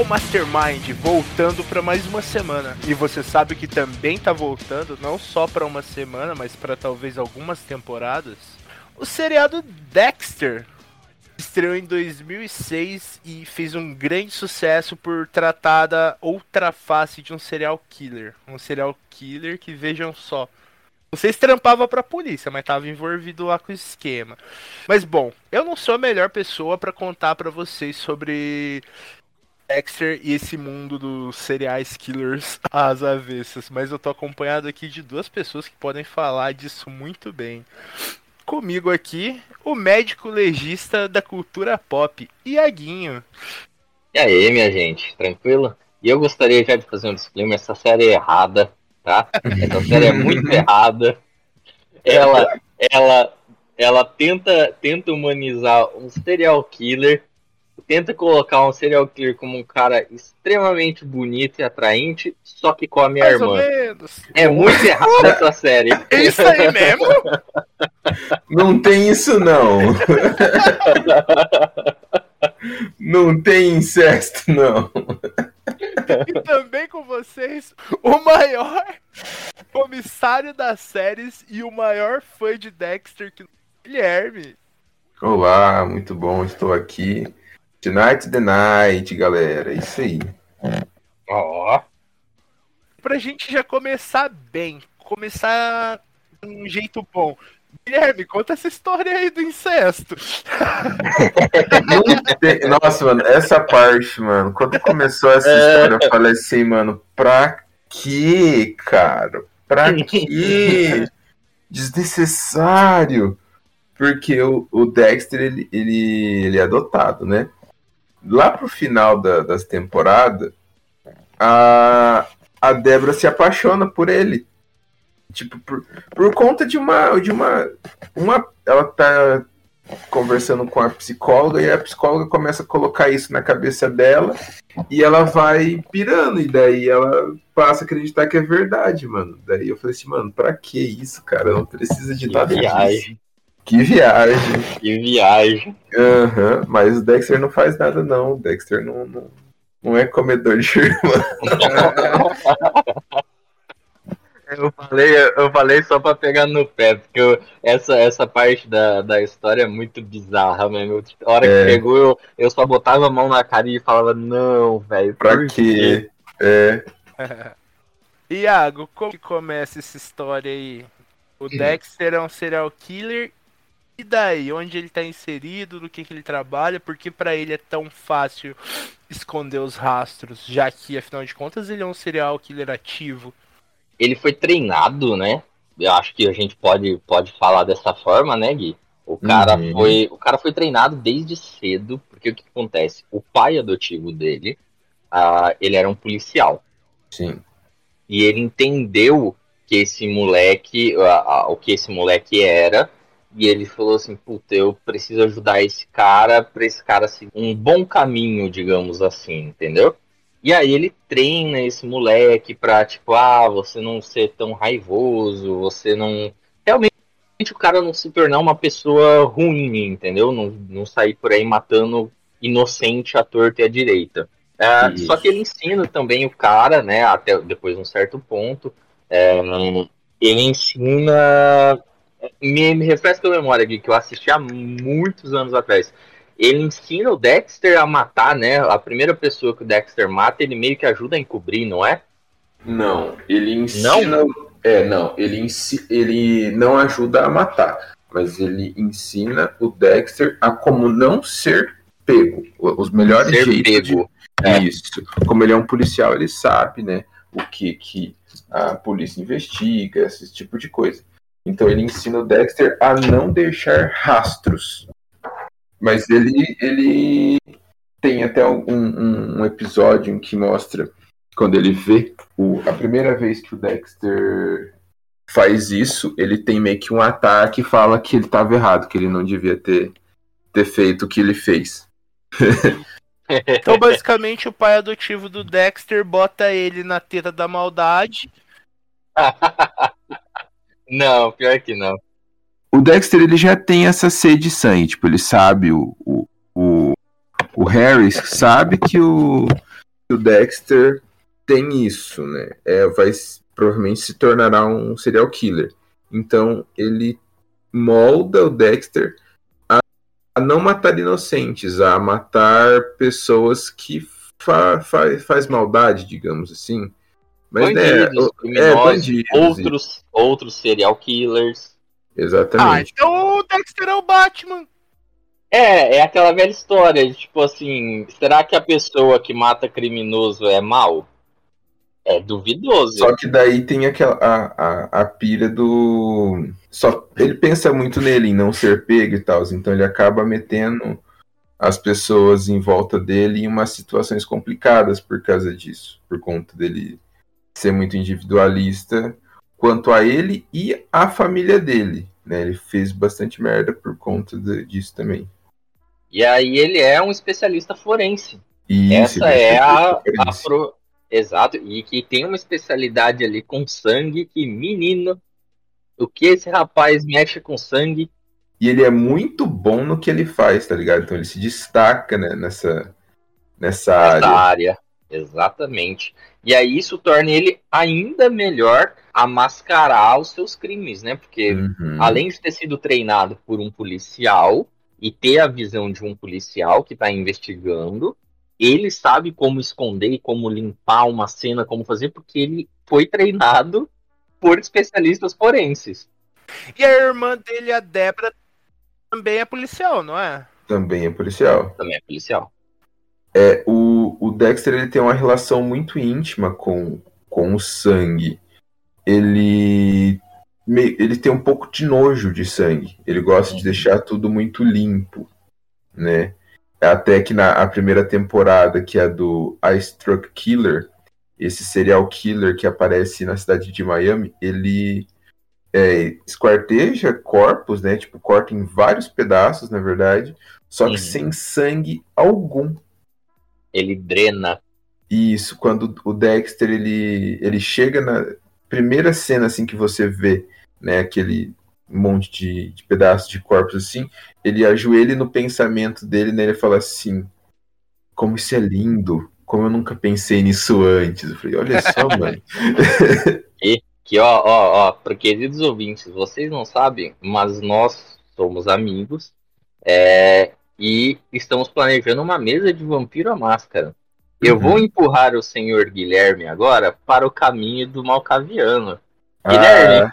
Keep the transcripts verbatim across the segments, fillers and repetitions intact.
O Mastermind voltando para mais uma semana. E você sabe que também tá voltando, não só para uma semana, mas para talvez algumas temporadas, o seriado Dexter. Estreou em dois mil e seis e fez um grande sucesso por tratar da outra face de um serial killer. Um serial killer que, vejam só, vocês trampavam pra polícia, mas tava envolvido lá com o esquema. Mas bom, eu não sou a melhor pessoa para contar para vocês sobre Dexter e esse mundo dos serial killers às avessas, mas eu tô acompanhado aqui de duas pessoas que podem falar disso muito bem. Comigo aqui, o médico legista da cultura pop, Iaguinho. E aí, minha gente, tranquilo? E eu gostaria já de fazer um disclaimer, essa série é errada, tá? Essa série é muito errada. Ela, ela, ela tenta, tenta humanizar um serial killer. Tenta colocar um serial killer como um cara extremamente bonito e atraente, só que com a minha mais irmã. É muito errado essa série. É isso aí mesmo? Não tem isso não. Não tem incesto não. E também com vocês, o maior comissário das séries e o maior fã de Dexter, que Guilherme. Olá, muito bom, estou aqui. Tonight the night, galera, isso aí. Ó. Oh. Pra gente já começar bem, começar de um jeito bom. Guilherme, conta essa história aí do incesto. Nossa, mano, essa parte, mano, quando começou essa história, eu falei assim, mano, pra quê, cara? Pra quê? Desnecessário. Porque o, o Dexter, ele, ele, ele é adotado, né? Lá pro final da, das temporadas, a, a Debra se apaixona por ele. Tipo, por, por conta de uma, de uma, uma... Ela tá conversando com a psicóloga e a psicóloga começa a colocar isso na cabeça dela e ela vai pirando. E daí ela passa a acreditar que é verdade, mano. Daí eu falei assim, mano, pra que isso, cara? Não precisa de nada disso. Que viagem. Que viagem. Uhum. Mas o Dexter não faz nada, não. O Dexter não, não, não é comedor de irmã. eu, falei, eu falei só pra pegar no pé, porque eu, essa, essa parte da, da história é muito bizarra, mesmo. A hora é. que pegou, eu, eu só botava a mão na cara e falava, não, velho. Pra quê? É. Iago, como que começa essa história aí? O Dexter é um serial killer. E daí, onde ele tá inserido, no que, que ele trabalha, porque pra ele é tão fácil esconder os rastros, já que, afinal de contas, ele é um serial killer ativo. Ele foi treinado, né? Eu acho que a gente pode, pode falar dessa forma, né, Gui? O cara, uhum. foi, o cara foi treinado desde cedo, porque o que acontece? O pai adotivo dele, uh, ele era um policial. Sim. E ele entendeu que esse moleque, uh, uh, o que esse moleque era... E ele falou assim, puta, eu preciso ajudar esse cara pra esse cara seguir um bom caminho, digamos assim, entendeu? E aí ele treina esse moleque pra, tipo, ah, você não ser tão raivoso, você não... Realmente o cara não se tornar uma pessoa ruim, entendeu? Não, não sair por aí matando inocente à torta e à direita. É, só que ele ensina também o cara, né, até depois de um certo ponto, é, ele ensina... Me, me refresca a memória, Gui, que eu assisti há muitos anos atrás. Ele ensina o Dexter a matar, né? A primeira pessoa que o Dexter mata, ele meio que ajuda a encobrir, não é? Não, ele ensina... Não? É, não, ele, ensi... ele não ajuda a matar, mas ele ensina o Dexter a como não ser pego. Os melhores ser jeitos pego. De... É. Isso. Como ele é um policial, ele sabe, né? O que, que a polícia investiga, esse tipo de coisa. Então ele ensina o Dexter a não deixar rastros. Mas ele, ele tem até um, um, um episódio em que mostra quando ele vê o, a primeira vez que o Dexter faz isso, ele tem meio que um ataque e fala que ele estava errado, que ele não devia ter, ter feito o que ele fez. Então basicamente o pai adotivo do Dexter bota ele na teta da maldade. Não, pior que não. O Dexter, ele já tem essa sede de sangue, tipo, ele sabe, o, o, o, o Harry sabe que o, o Dexter tem isso, né, é, vai, provavelmente se tornará um serial killer, então ele molda o Dexter a, a não matar inocentes, a matar pessoas que fa, fa, faz maldade, digamos assim, mas bandidos, né, é, bandidos, outros, e... outros serial killers. Exatamente. Ah, então o Dexter é o Batman. É, é aquela velha história, de, tipo assim, será que a pessoa que mata criminoso é mal? É duvidoso. Só que daí tem aquela, a, a, a pira do... Só, ele pensa muito nele, em não ser pego e tal, então ele acaba metendo as pessoas em volta dele em umas situações complicadas por causa disso, por conta dele ser muito individualista quanto a ele e a família dele, né? Ele fez bastante merda por conta de, disso também. E aí ele é um especialista forense. Isso, essa é a, a pro... Exato, e que tem uma especialidade ali com sangue, que menino, o que esse rapaz mexe com sangue. E ele é muito bom no que ele faz, tá ligado? Então ele se destaca, né, nessa, nessa área. Nessa área, exatamente. E aí isso torna ele ainda melhor a mascarar os seus crimes, né? Porque uhum. além de ter sido treinado por um policial e ter a visão de um policial que está investigando, ele sabe como esconder e como limpar uma cena, como fazer, porque ele foi treinado por especialistas forenses. E a irmã dele, a Debra, também é policial, não é? Também é policial. Também é policial. É, o, o Dexter, ele tem uma relação muito íntima com, com o sangue. Ele, ele tem um pouco de nojo de sangue. Ele gosta de deixar tudo muito limpo, né? Até que na a primeira temporada, que é do Ice Truck Killer, esse serial killer que aparece na cidade de Miami, ele é, esquarteja corpos, né? Tipo, corta em vários pedaços, na verdade, só que uhum. sem sangue algum. Ele drena. Isso, quando o Dexter, ele, ele chega na primeira cena, assim, que você vê, né, aquele monte de, de pedaços de corpos, assim, ele ajoelha no pensamento dele, né, ele fala assim, como isso é lindo, como eu nunca pensei nisso antes. Eu falei, olha só, mano. E que, ó, ó, ó, para queridos ouvintes, vocês não sabem, mas nós somos amigos, é... e estamos planejando uma mesa de Vampiro à Máscara. Eu uhum. vou empurrar o senhor Guilherme agora para o caminho do malcaviano. Ah, Guilherme,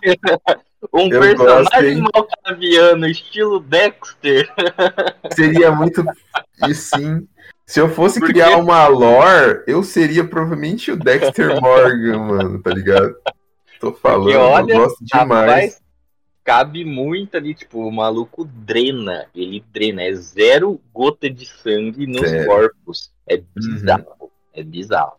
um personagem gosto, malcaviano, estilo Dexter. Seria muito... E sim, se eu fosse Porque... criar uma lore, eu seria provavelmente o Dexter Morgan, mano, tá ligado? Tô falando, Porque, olha, eu gosto demais. Rapaz... Cabe muito ali, tipo, o maluco drena, ele drena, é zero gota de sangue nos Sério? corpos, é bizarro, uhum. é bizarro.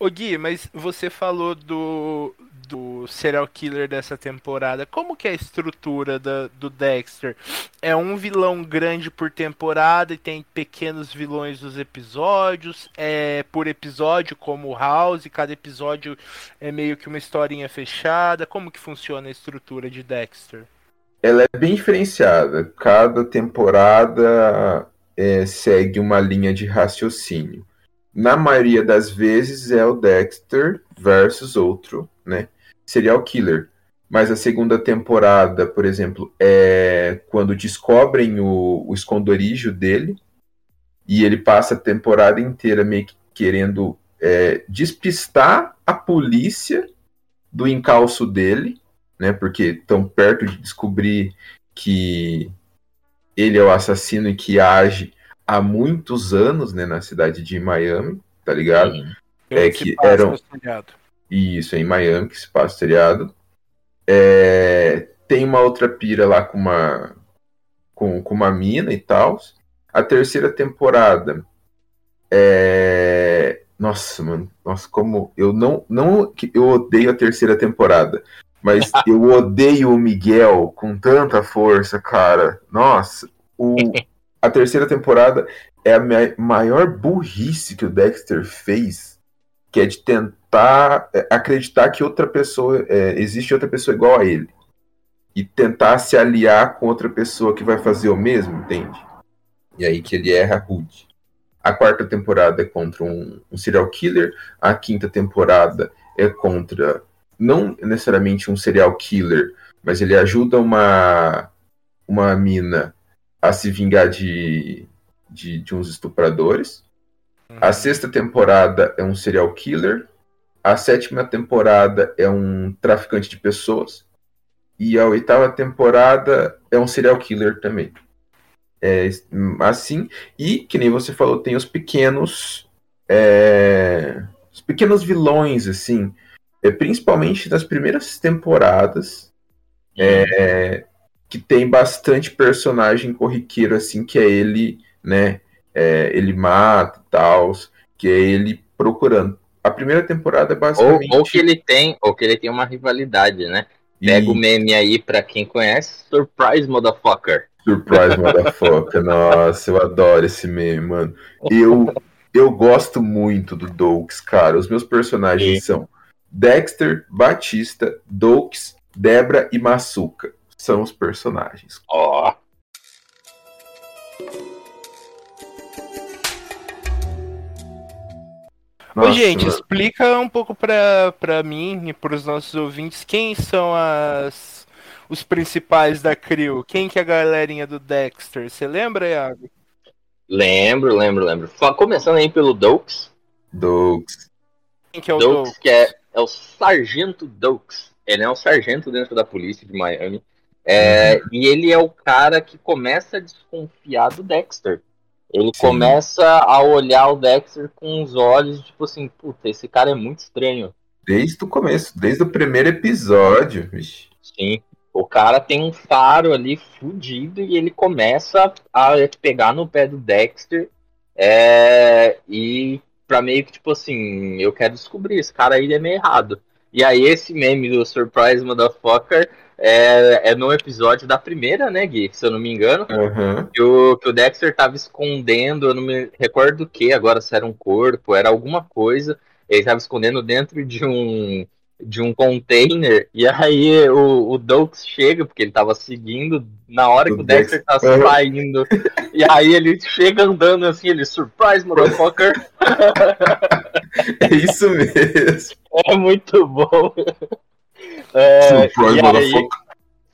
Ô Gui, mas você falou do, do serial killer dessa temporada, como que é a estrutura da, do Dexter? É um vilão grande por temporada e tem pequenos vilões dos episódios, é por episódio como o House, cada episódio é meio que uma historinha fechada, como que funciona a estrutura de Dexter? Ela é bem diferenciada, cada temporada é, segue uma linha de raciocínio. Na maioria das vezes é o Dexter versus outro, né, serial killer. Mas a segunda temporada, por exemplo, é quando descobrem o, o esconderijo dele e ele passa a temporada inteira meio que querendo é, despistar a polícia do encalço dele, né, porque estão perto de descobrir que ele é o assassino e que age há muitos anos, né, na cidade de Miami, tá ligado? Sim. É que eram... Isso, é em Miami que se passa o seriado. É... Tem uma outra pira lá com uma, com, com uma mina e tal. A terceira temporada é... Nossa, mano. Nossa, como... Eu não... não eu odeio a terceira temporada. Mas eu odeio o Miguel com tanta força, cara. Nossa. O... A terceira temporada é a maior burrice que o Dexter fez. Que é de tentar acreditar que outra pessoa... É, existe outra pessoa igual a ele. E tentar se aliar com outra pessoa que vai fazer o mesmo, entende? E aí que ele erra rude. A quarta temporada é contra um, um serial killer. A quinta temporada é contra, não necessariamente um serial killer, mas ele ajuda uma, uma mina a se vingar de, de, de uns estupradores. A sexta temporada é um serial killer. A sétima temporada é um traficante de pessoas. E a oitava temporada é um serial killer também. É, assim, e que nem você falou, tem os pequenos é, os pequenos vilões, assim, é, principalmente nas primeiras temporadas, é, que tem bastante personagem corriqueiro, assim, que é ele, né, é, ele mata e tal, que é ele procurando. A primeira temporada é basicamente... Ou, ou, que ele tem, ou que ele tem uma rivalidade, né? Pega e... o meme aí pra quem conhece, Surprise, motherfucker. Surprise, motherfucker. Nossa, eu adoro esse meme, mano. Eu, eu gosto muito do Doakes, cara. Os meus personagens e... são Dexter, Batista, Doakes, Debra e Masuka. São os personagens. Ó. Oh. Nossa, Ô, gente, mano. Explica um pouco pra, pra mim e pros nossos ouvintes quem são as... os principais da crew. Quem que é a galerinha do Dexter? Você lembra, Iago? Lembro, lembro, lembro. Só começando aí pelo Doakes. Doakes. Quem que é o Doakes? Doakes, que é, é o Sargento Doakes. Ele é um sargento dentro da polícia de Miami. É, uhum. E ele é o cara que começa a desconfiar do Dexter. Ele Sim. começa a olhar o Dexter com os olhos, tipo assim, puta, esse cara é muito estranho. Desde o começo, desde o primeiro episódio. Vixe. Sim. O cara tem um faro ali fudido e ele começa a pegar no pé do Dexter é, e pra meio que tipo assim, eu quero descobrir, esse cara aí é meio errado. E aí esse meme do Surprise Motherfucker é, é no episódio da primeira, né, Gui? Se eu não me engano. Uhum. Que, o, que o Dexter tava escondendo, eu não me recordo o que agora, se era um corpo, era alguma coisa. Ele tava escondendo dentro de um... de um container, e aí o, o Doakes chega, porque ele tava seguindo na hora o que o Dexter tá saindo, e aí ele chega andando assim, ele, surprise, motherfucker! É isso mesmo! É muito bom! É, surprise, motherfucker!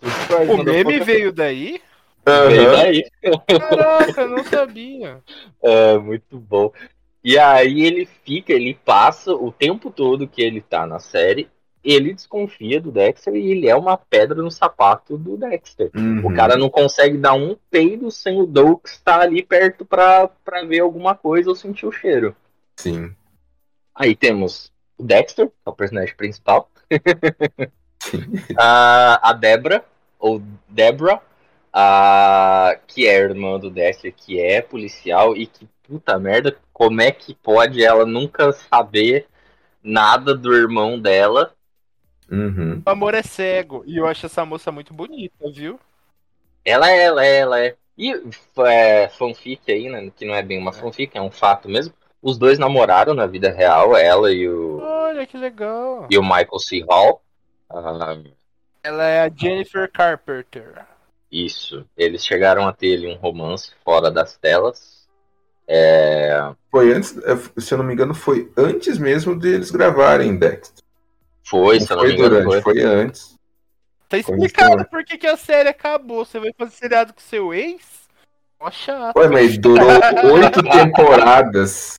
Surprise, o meme veio daí? Uhum. Veio daí! Caraca, eu não sabia! É, muito bom! E aí ele fica, ele passa o tempo todo que ele tá na série, ele desconfia do Dexter e ele é uma pedra no sapato do Dexter. Uhum. O cara não consegue dar um peido sem o Doakes estar ali perto pra, pra ver alguma coisa ou sentir o cheiro. Sim. Aí temos o Dexter, que é o personagem principal. a, a Debra, ou Debra, a, que é a irmã do Dexter, que é policial e que, puta merda, como é que pode ela nunca saber nada do irmão dela? Uhum. O amor é cego. E eu acho essa moça muito bonita, viu? Ela é, ela é, ela é. E é, fanfic aí, né? Que não é bem uma fanfic, é um fato mesmo. Os dois namoraram na vida real, ela e o... Olha, que legal. E o Michael C. Hall. Uh... Ela é a Jennifer Carpenter. Isso. Eles chegaram a ter ali um romance fora das telas. É... Foi antes, se eu não me engano, foi antes mesmo de eles gravarem Dexter. Foi, não se eu não me engano. Durante, foi. foi antes. Tá explicado por que a série acabou. Você vai fazer seriado com seu ex? Ó, chato. Ué, mas durou oito temporadas.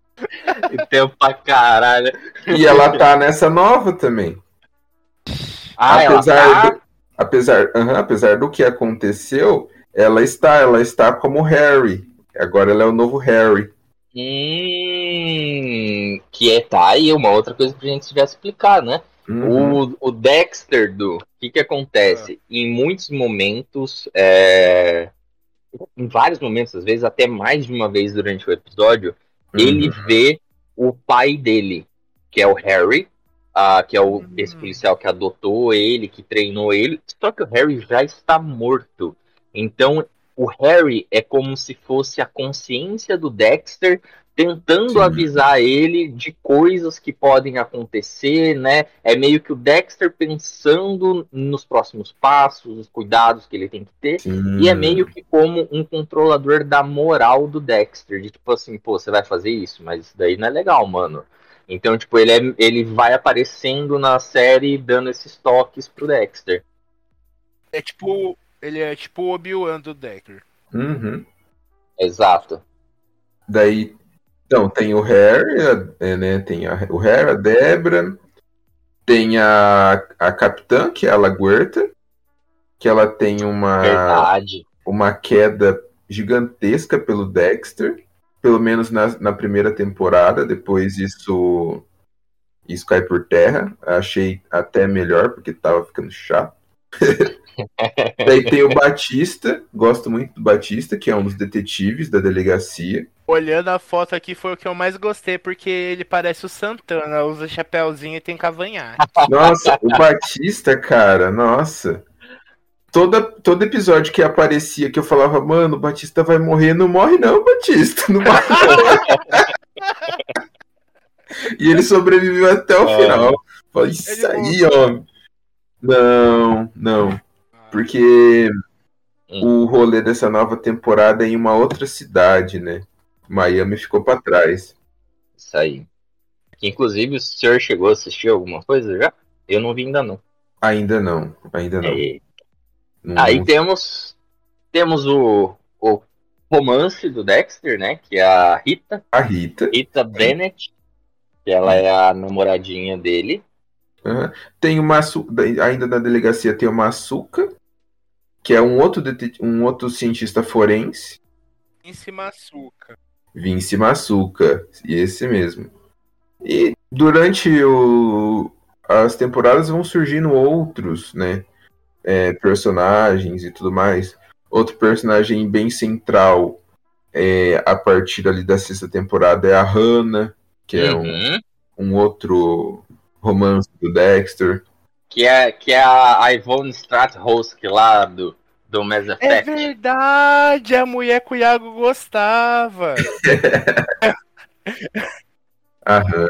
E tempo pra caralho. E ela tá nessa nova também. Ah, apesar ela tá... do, apesar, uh-huh, apesar do que aconteceu, ela está, ela está como Harry. Agora ela é o novo Harry. Hum, que é, tá aí uma outra coisa pra gente já explicar, né? Uhum. O, o Dexter, do o que que acontece? Uhum. Em muitos momentos, é, em vários momentos, às vezes, até mais de uma vez durante o episódio, uhum. ele vê o pai dele, que é o Harry, uh, que é o, uhum. esse policial que adotou ele, que treinou ele, só que o Harry já está morto. Então, o Harry é como se fosse a consciência do Dexter tentando Sim. avisar ele de coisas que podem acontecer, né? É meio que o Dexter pensando nos próximos passos, os cuidados que ele tem que ter. Sim. E é meio que como um controlador da moral do Dexter. De tipo assim, pô, você vai fazer isso, mas isso daí não é legal, mano. Então, tipo, ele, é, ele vai aparecendo na série dando esses toques pro Dexter. É tipo... Ele é tipo o Obi-Wan do Dexter. Uhum. Exato. Daí... Então, tem o Harry, a, né, tem a, o Harry, a Debra, tem a, a Capitã, que é a Laguerta, que ela tem uma, Verdade. uma queda gigantesca pelo Dexter, pelo menos na, na primeira temporada, depois isso, isso cai por terra, achei até melhor, porque tava ficando chato. Daí tem o Batista, gosto muito do Batista, que é um dos detetives da delegacia. Olhando a foto aqui foi o que eu mais gostei, porque ele parece o Santana, usa chapéuzinho e tem cavanhaque. Nossa, o Batista, cara, nossa. Toda, todo episódio que aparecia, que eu falava, mano, o Batista vai morrer, não morre não, Batista, não morre não. E ele sobreviveu até o é. final. Falei, isso aí, ó. Não, não. Porque o rolê dessa nova temporada é em uma outra cidade, né? Miami ficou pra trás. Isso aí. Inclusive, o senhor chegou a assistir alguma coisa já? Eu não vi ainda não. Ainda não, ainda não. É... não aí não... temos temos o, o romance do Dexter, né? Que é a Rita. A Rita. Rita Bennett. Que ela é a namoradinha dele. Uhum. Tem o Masuka, ainda na delegacia tem o Masuka, que é um outro, detet... um outro cientista forense. Vince Masuka. Vince Masuka, esse mesmo. E durante o... as temporadas vão surgindo outros, né? É, personagens e tudo mais. Outro personagem bem central é, a partir ali da sexta temporada é a Hannah, que é uhum. um, um outro... romance do Dexter. Que é, que é a Yvonne Stratholsk lá do, do Mass Effect. É verdade, a mulher que o Iago gostava. Aham.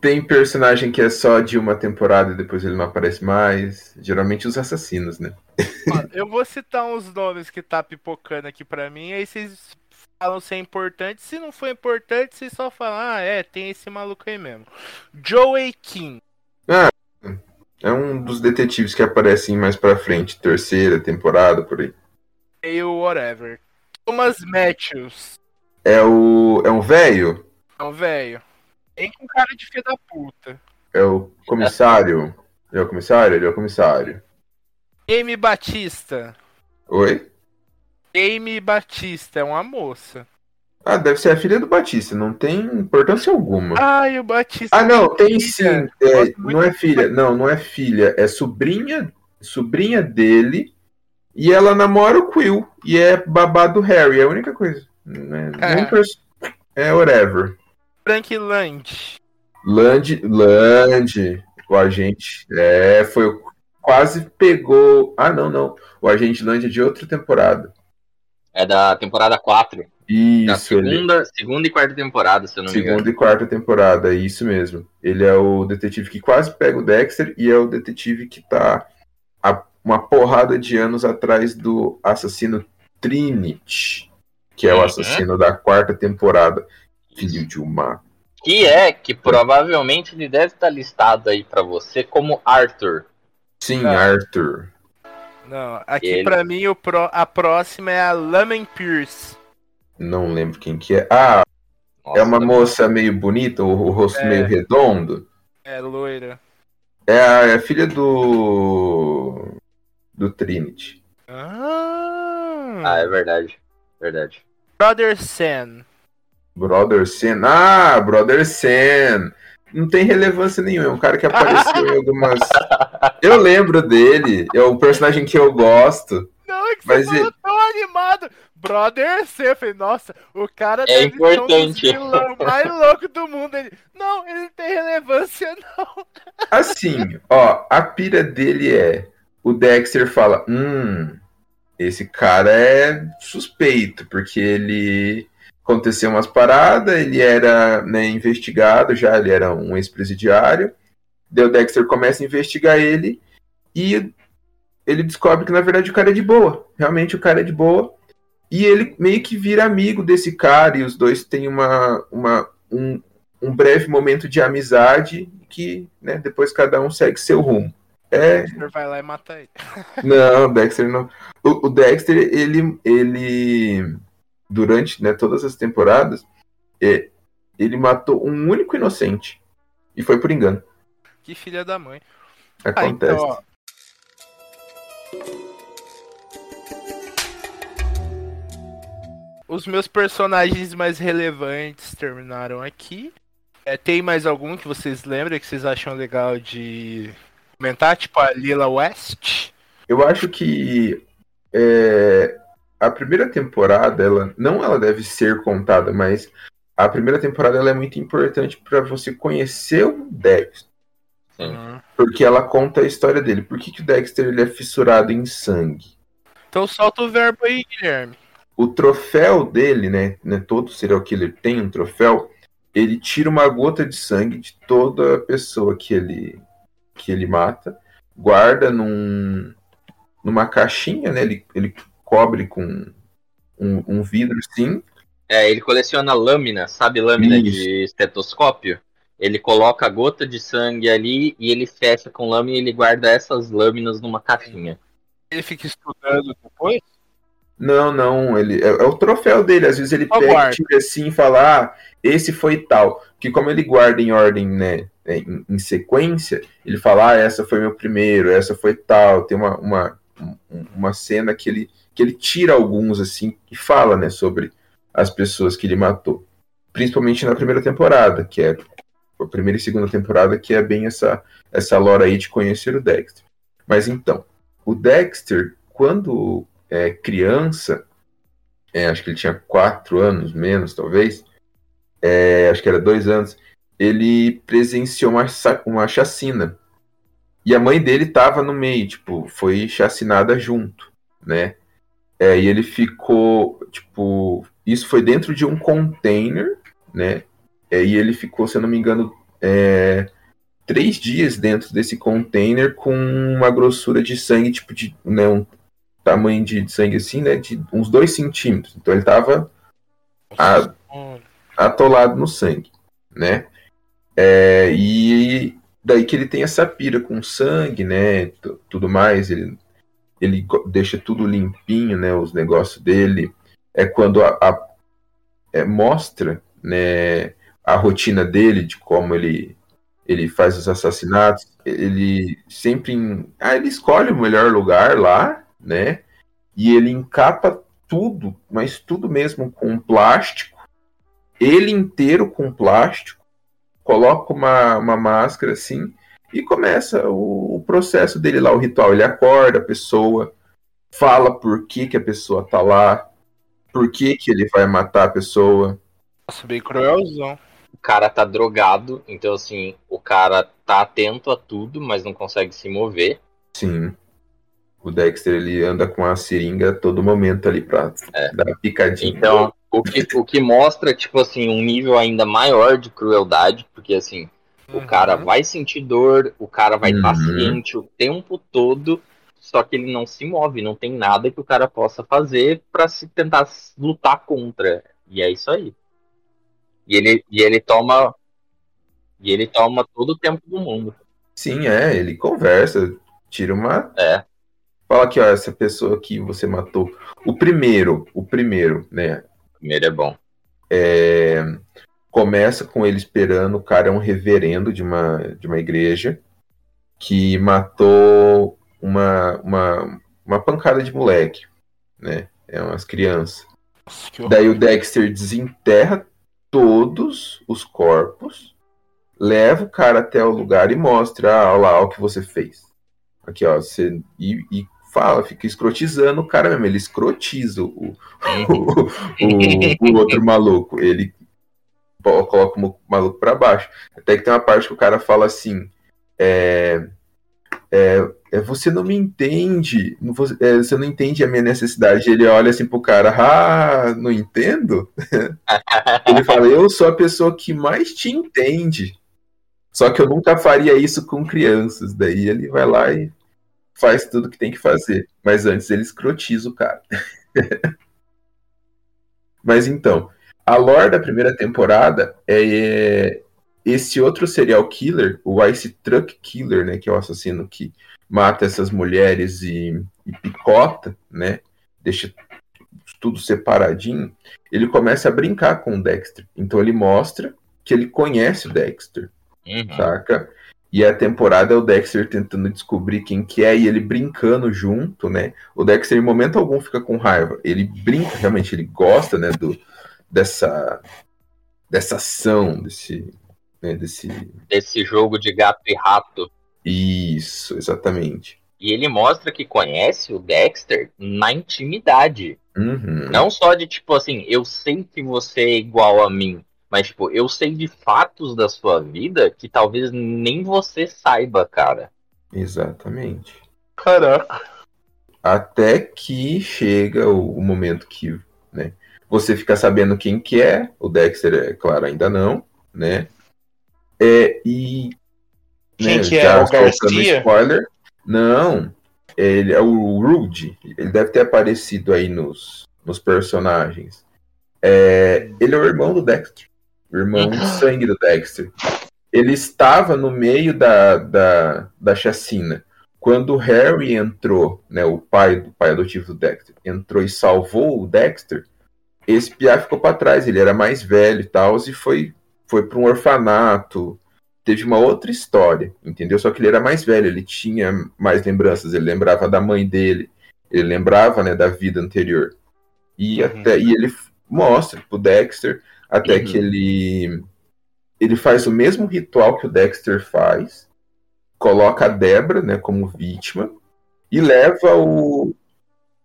Tem personagem que é só de uma temporada e depois ele não aparece mais. Geralmente os assassinos, né? Ó, eu vou citar uns nomes que tá pipocando aqui pra mim, aí vocês... falam se é importante, se não for importante, vocês só falam, ah, é, tem esse maluco aí mesmo. Joey King. Ah, é um dos detetives que aparecem mais pra frente, terceira temporada, por aí. E o whatever. Thomas Matthews. É o... é um velho? É um velho. Tem com cara de filho da puta. É o comissário. Ele é o comissário? Ele é o comissário. Amy Batista. Oi? Amy Batista, é uma moça. Ah, deve ser a filha do Batista, não tem importância alguma. Ah, e o Batista... Ah, não, tem sim, é, não é filha, não, não é filha, é sobrinha, sobrinha dele, e ela namora o Quill, e é babá do Harry, é a única coisa. É, é. Pers- é whatever. Frank Lundy. Lundy, Lundy, o agente, é, foi, quase pegou, ah, não, não, o agente Lundy é de outra temporada. É da temporada quatro. Isso. Da segunda, segunda e quarta temporada, se eu não me engano. Segunda e quarta temporada, isso mesmo. Ele é o detetive que quase pega o Dexter e é o detetive que tá a, uma porrada de anos atrás do assassino Trinity, que é o assassino uhum. da quarta temporada. Filho de uma... Que é, que provavelmente ele deve estar listado aí pra você como Arthur. Sim, ah. Arthur. Não, aqui ele... pra mim o pro... a próxima é a Lumen Pierce. Não lembro quem que é. Ah, Nossa, é uma não. moça meio bonita, o, o rosto é... meio redondo. É, loira. É a, é a filha do... do Trinity. Ah, ah é verdade, verdade. Brother Sen. Brother Sen. Ah, Brother Sen. Não tem relevância nenhuma. É um cara que apareceu em algumas... Eu lembro dele. É o personagem que eu gosto. Não, é que mas você ele... tão animado. Brother Sen. Eu falei, nossa, o cara é deve importante. Ser um vilão mais louco do mundo. Ele... Não, ele não tem relevância, não. Assim, ó, a pira dele é... O Dexter fala, hum... Esse cara é suspeito, porque ele... Aconteceu umas paradas, ele era, né, investigado já, ele era um ex-presidiário. Daí o Dexter começa a investigar ele e ele descobre que, na verdade, o cara é de boa. Realmente o cara é de boa. E ele meio que vira amigo desse cara e os dois têm uma, uma, um, um breve momento de amizade que, né, depois cada um segue seu rumo. É... O Dexter vai lá e mata ele. Não, o Dexter não. O, o Dexter, ele... ele... durante, né, todas as temporadas, é, ele matou um único inocente. E foi por engano. Que filha da mãe. Acontece. Ah, então, ó. Os meus personagens mais relevantes terminaram aqui. É, tem mais algum que vocês lembram que vocês acham legal de comentar? Tipo a Lila West? Eu acho que... É... A primeira temporada, ela não ela deve ser contada, mas a primeira temporada ela é muito importante para você conhecer o Dexter. Uhum. Porque ela conta a história dele. Por que, que o Dexter ele é fissurado em sangue? Então solta o verbo aí, Guilherme. O troféu dele, né, né? Todo serial killer tem um troféu. Ele tira uma gota de sangue de toda pessoa que ele, que ele mata. Guarda num, numa caixinha, né? Ele... ele cobre com um, um vidro, sim. É, ele coleciona lâmina, sabe, lâmina Isso. de estetoscópio? Ele coloca a gota de sangue ali e ele fecha com lâmina e ele guarda essas lâminas numa caixinha. Ele fica estudando depois? Não, não, ele é, é o troféu dele. Às vezes ele Só pega guarda. Tira assim e fala, ah, esse foi tal. Que como ele guarda em ordem, né, em, em sequência, ele fala, ah, essa foi meu primeiro, essa foi tal. Tem uma, uma, uma cena que ele que ele tira alguns, assim, e fala, né, sobre as pessoas que ele matou. Principalmente na primeira temporada, que é a primeira e segunda temporada, que é bem essa, essa lore aí de conhecer o Dexter. Mas então, o Dexter, quando é criança, é, acho que ele tinha quatro anos, menos, talvez, é, acho que era dois anos, ele presenciou uma, uma chacina. E a mãe dele tava no meio, tipo, foi chacinada junto, né? É, e ele ficou, tipo... Isso foi dentro de um container, né? É, e ele ficou, se eu não me engano, é, três dias dentro desse container com uma grossura de sangue, tipo, de, né, um tamanho de sangue assim, né? De uns dois centímetros. Então ele tava a, atolado no sangue, né? É, e daí que ele tem essa pira com sangue, né? T- tudo mais, ele... Ele deixa tudo limpinho, né? Os negócios dele. É quando a, a, é, mostra, né, a rotina dele, de como ele, ele faz os assassinatos. Ele sempre... Em, ah, ele escolhe o melhor lugar lá, né? E ele encapa tudo, mas tudo mesmo com plástico. Ele inteiro com plástico. Coloca uma, uma máscara assim... E começa o processo dele lá, o ritual. Ele acorda a pessoa, fala por que, que a pessoa tá lá, por que, que ele vai matar a pessoa. Nossa, bem cruelzão. O cara tá drogado, então assim, o cara tá atento a tudo, mas não consegue se mover. Sim. O Dexter, ele anda com a seringa a todo momento ali pra é. dar uma picadinha. Então, o que, o que mostra, tipo assim, um nível ainda maior de crueldade, porque assim... O uhum. cara vai sentir dor, o cara vai estar uhum. ciente o tempo todo, só que ele não se move, não tem nada que o cara possa fazer pra se tentar lutar contra. E é isso aí. E ele, e ele toma. E ele toma todo o tempo do mundo. Sim, é, ele conversa, tira uma. É. Fala aqui, ó, essa pessoa que você matou. O primeiro, o primeiro, né? O primeiro é bom. É. Começa com ele esperando, o cara é um reverendo de uma, de uma igreja que matou uma, uma, uma pancada de moleque, né? É umas crianças. Daí o Dexter desenterra todos os corpos, leva o cara até o lugar e mostra, ah, olha lá, olha o que você fez. Aqui, ó, você... E, e fala, fica escrotizando o cara mesmo, ele escrotiza o, o, o, o outro maluco, ele coloca o maluco pra baixo. Até que tem uma parte que o cara fala assim, é... É, é, você não me entende, não, você, é, você não entende a minha necessidade. Ele olha assim pro cara, ah, não entendo? Ele fala, eu sou a pessoa que mais te entende, só que eu nunca faria isso com crianças. Daí ele vai lá e faz tudo que tem que fazer, mas antes ele escrotiza o cara. Mas então, a lore da primeira temporada é... é... esse outro serial killer, o Ice Truck Killer, né, que é o assassino que mata essas mulheres e, e picota, né, deixa tudo separadinho, ele começa a brincar com o Dexter. Então ele mostra que ele conhece o Dexter, uhum. Saca? E a temporada é o Dexter tentando descobrir quem que é e ele brincando junto, né. O Dexter em momento algum fica com raiva, ele brinca, realmente, ele gosta, né, do, dessa, dessa ação, desse... Desse... Desse jogo de gato e rato. Isso, exatamente. E ele mostra que conhece o Dexter na intimidade. Uhum. Não só de tipo assim, eu sei que você é igual a mim, mas tipo, eu sei de fatos da sua vida que talvez nem você saiba, cara. Exatamente. Caraca. Até que chega o, o momento que, né, você fica sabendo quem que é. O Dexter, é claro, ainda não, né? É, e. Quem né, que é o Garcia? Spoiler, não, ele é o Rudy. Ele deve ter aparecido aí nos, nos personagens. É, ele é o irmão do Dexter. O irmão de sangue do Dexter. Ele estava no meio da, da, da chacina. Quando o Harry entrou, né, o pai, o pai adotivo do Dexter, entrou e salvou o Dexter, esse piá ficou para trás. Ele era mais velho e tal, e foi. Foi para um orfanato, teve uma outra história, entendeu? Só que ele era mais velho, ele tinha mais lembranças, ele lembrava da mãe dele, ele lembrava, né, da vida anterior. E, uhum. até, e ele mostra pro Dexter, até uhum. que ele, ele faz o mesmo ritual que o Dexter faz, coloca a Debra, né, como vítima, e leva o...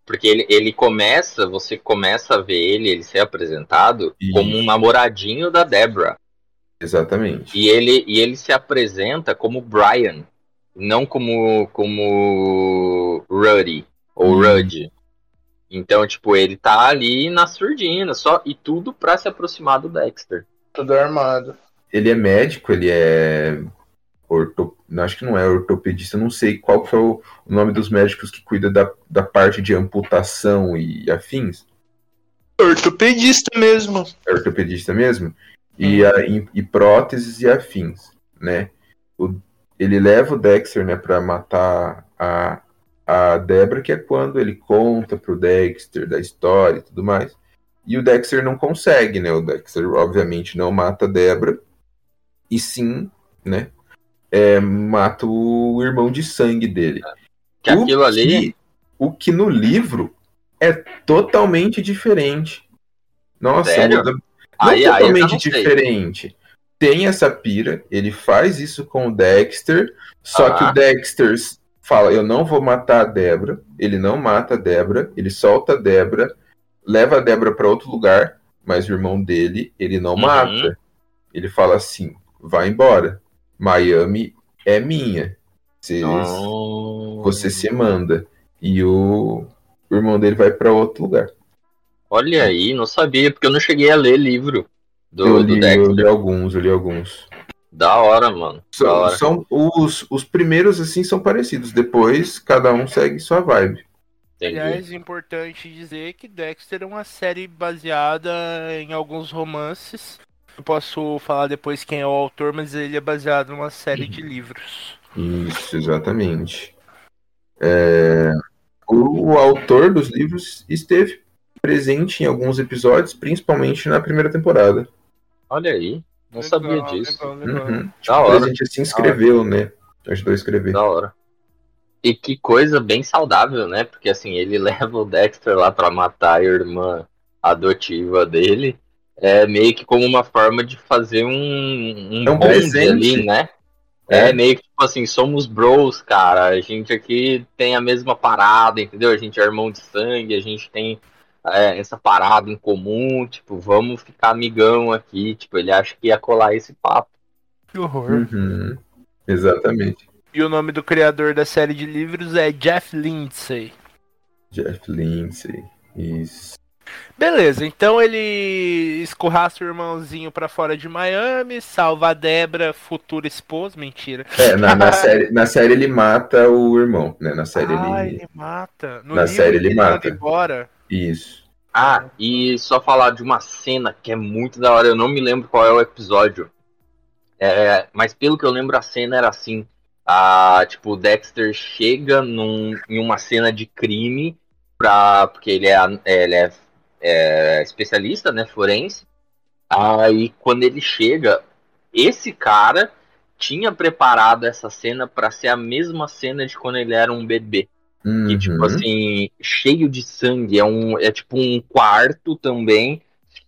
Porque ele, ele começa, você começa a ver ele, ele ser apresentado e... como um namoradinho da Debra. Exatamente. E ele, e ele se apresenta como Brian, não como, como Rudy, ou hum. Rudy. Então, tipo, ele tá ali na surdina, só, e tudo pra se aproximar do Dexter. Tudo armado. Ele é médico, ele é... Orto... acho que não é ortopedista, não sei qual que é o nome dos médicos que cuida da, da parte de amputação e afins. Ortopedista mesmo. É ortopedista mesmo? E, a, e, e próteses e afins, né? O, ele leva o Dexter, né, pra matar a, a Debra, que é quando ele conta pro Dexter da história e tudo mais. E o Dexter não consegue, né? O Dexter, obviamente, não mata a Debra. E sim, né? É, mata o irmão de sangue dele. Que o aquilo que, ali... O que no livro é totalmente diferente. Nossa, sério? Não aí, totalmente aí diferente. Sei. Tem essa pira, ele faz isso com o Dexter, só ah. que o Dexter fala, eu não vou matar a Debra, ele não mata a Debra, ele solta a Debra, leva a Debra pra outro lugar, mas o irmão dele, ele não uhum. mata. Ele fala assim, vai embora. Miami é minha. Cês, oh. Você se manda. E o, o irmão dele vai pra outro lugar. Olha aí, não sabia, porque eu não cheguei a ler livro do, eu li, do Dexter. Eu li alguns, eu li alguns. Da hora, mano. São, da hora. São os, os primeiros, assim, são parecidos. Depois, cada um segue sua vibe. Entendi. Aliás, é importante dizer que Dexter é uma série baseada em alguns romances. Eu posso falar depois quem é o autor, mas ele é baseado numa série de livros. Isso, exatamente. É... O, o autor dos livros esteve presente em alguns episódios, principalmente na primeira temporada. Olha aí, não legal, sabia disso. Legal, legal. Uhum. Tipo, da hora. A gente se inscreveu, né? Ajudou a escrever. Da hora. E que coisa bem saudável, né? Porque assim, ele leva o Dexter lá pra matar a irmã adotiva dele. é meio que como uma forma de fazer um, um, é um presente ali, né? É. é meio que tipo assim, somos bros, cara. A gente aqui tem a mesma parada, entendeu? A gente é irmão de sangue, a gente tem é, essa parada em comum, tipo, vamos ficar amigão aqui. Tipo, ele acha que ia colar esse papo. Que horror. Uhum. Exatamente. E o nome do criador da série de livros é Jeff Lindsay. Jeff Lindsay, isso. Beleza, então ele escorraça o irmãozinho pra fora de Miami, salva a Debra, futura esposa, mentira. É, na, na, série, na série ele mata o irmão, né? Na série ah, ele... ele mata. No na série ele, ele mata. Embora. Isso. Ah, e só falar de uma cena que é muito da hora, eu não me lembro qual é o episódio. É, mas pelo que eu lembro, a cena era assim, a, tipo, o Dexter chega num, em uma cena de crime, pra, porque ele é, ele é, é especialista, né, forense, aí quando ele chega, esse cara tinha preparado essa cena pra ser a mesma cena de quando ele era um bebê. Uhum. E, tipo assim, cheio de sangue, é, um, é tipo um quarto também,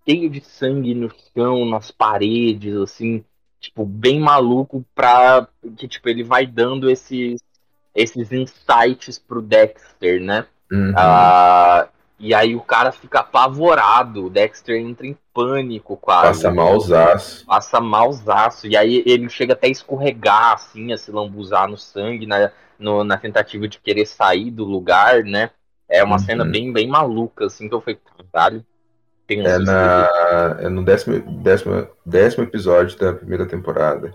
cheio de sangue no chão, nas paredes, assim... Tipo, bem maluco pra... Que, tipo, ele vai dando esses, esses insights pro Dexter, né? Uhum. Ah, e aí o cara fica apavorado. O Dexter entra em pânico, quase. Passa mausaço. Passa mausaço. E aí ele chega até a escorregar, assim, a se lambuzar no sangue, na, no, na tentativa de querer sair do lugar, né? É uma uhum. cena bem, bem maluca, assim, que eu falei, caralho. É, na, é no décimo, décimo, décimo episódio da primeira temporada.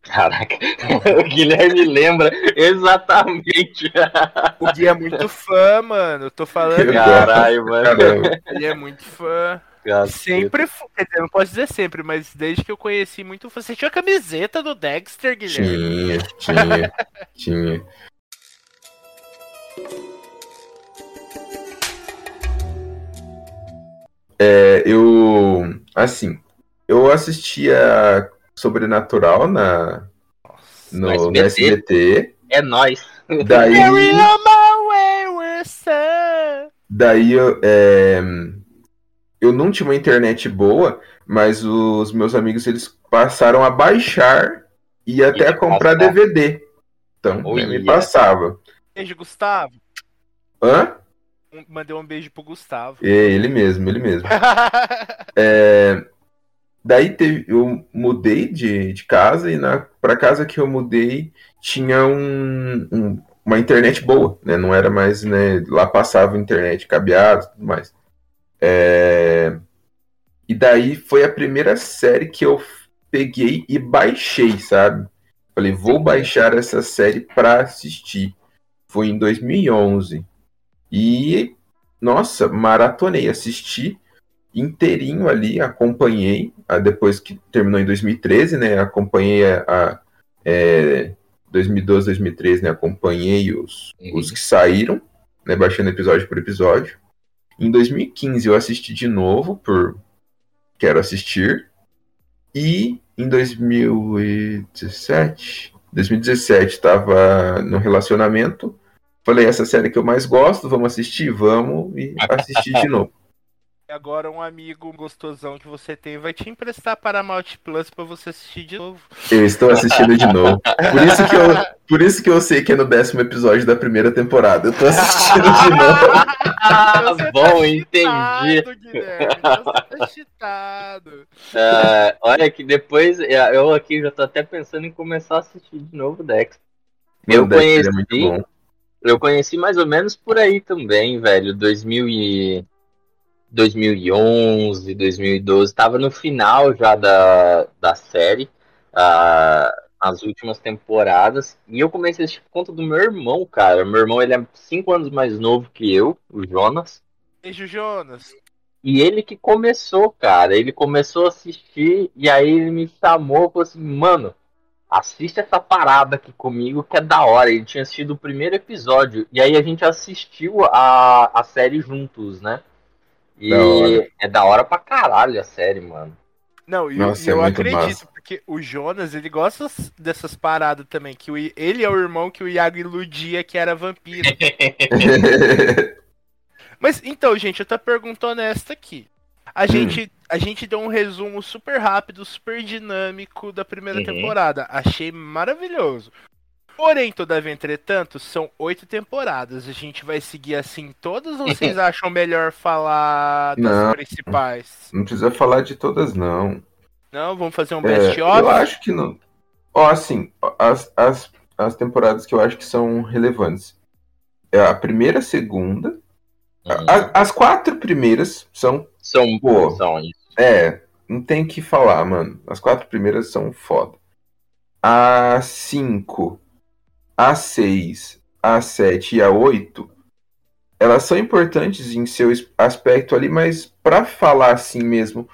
Caraca, o Guilherme lembra exatamente. O Gui é muito fã, mano. Eu tô falando. Caralho, mano. Caramba. Ele é muito fã. Caceta. Sempre fui, eu não posso dizer sempre, mas desde que eu conheci muito fã. Você tinha a camiseta do Dexter, Guilherme? Tinha, tinha, tinha. É, eu, assim, eu assistia Sobrenatural na, no, no S B T. S B T. É nóis. Daí, daí eu, é, eu não tinha uma internet boa, mas os meus amigos, eles passaram a baixar e, e até a comprar passava. D V D. Então, oh, me passava. Beijo, Gustavo. Hã? Mandei um beijo pro Gustavo. É, ele mesmo, ele mesmo. é, daí teve, eu mudei de, de casa e na, pra casa que eu mudei tinha um, um, uma internet boa, né? Não era mais, né? Lá passava internet cabeada e tudo mais. É, e daí foi a primeira série que eu peguei e baixei, sabe? Falei, vou baixar essa série pra assistir. Foi em dois mil e onze. E, nossa, maratonei, assisti inteirinho ali, acompanhei, a, depois que terminou em dois mil e treze, né, acompanhei a, a é, dois mil e doze, dois mil e treze, né, acompanhei os, uhum. os que saíram, né, baixando episódio por episódio. Em dois mil e quinze eu assisti de novo por Quero Assistir, e em dois mil e dezessete, dois mil e dezessete estava no relacionamento. Falei, essa série que eu mais gosto, vamos assistir, vamos e assistir de novo. Agora um amigo gostosão que você tem vai te emprestar Paramount Plus pra você assistir de novo. Eu estou assistindo de novo. Por isso que eu, por isso que eu sei que é no décimo episódio da primeira temporada. Eu tô assistindo de novo. Ah, bom, tá entendi. Você tá chitado. Uh, olha que depois, eu aqui já tô até pensando em começar a assistir de novo o Dex. Eu conheci... É muito bom. Eu conheci mais ou menos por aí também, velho, dois mil e onze, dois mil e doze, tava no final já da, da série, uh, as últimas temporadas, e eu comecei a assistir por conta do meu irmão, cara. Meu irmão, ele é cinco anos mais novo que eu, o Jonas. Beijo, Jonas. E ele que começou, cara, ele começou a assistir, e aí ele me chamou e falou assim, mano... Assiste essa parada aqui comigo que é da hora. Ele tinha assistido o primeiro episódio. E aí a gente assistiu a, a série juntos, né? E da é da hora pra caralho a série, mano. Não, e Nossa, eu, é eu acredito, massa. Porque o Jonas, ele gosta dessas paradas também. Que o, ele é o irmão que o Iago iludia que era vampiro. Mas então, gente, eu tô perguntando esta aqui. A gente, a gente deu um resumo super rápido, super dinâmico da primeira uhum. temporada. Achei maravilhoso. Porém, todavia, entretanto, são oito temporadas. A gente vai seguir assim todas ou vocês acham melhor falar das não, principais? Não precisa falar de todas, não. Não? Vamos fazer um best-of? É, eu acho que não. Ó, assim, as, as, as temporadas que eu acho que são relevantes. É a primeira, a segunda... As, as quatro primeiras são... São boas. É, não tem que falar, mano. As quatro primeiras são foda. A cinco, a seis, a sete e a oito, elas são importantes em seu aspecto ali, mas pra falar assim mesmo,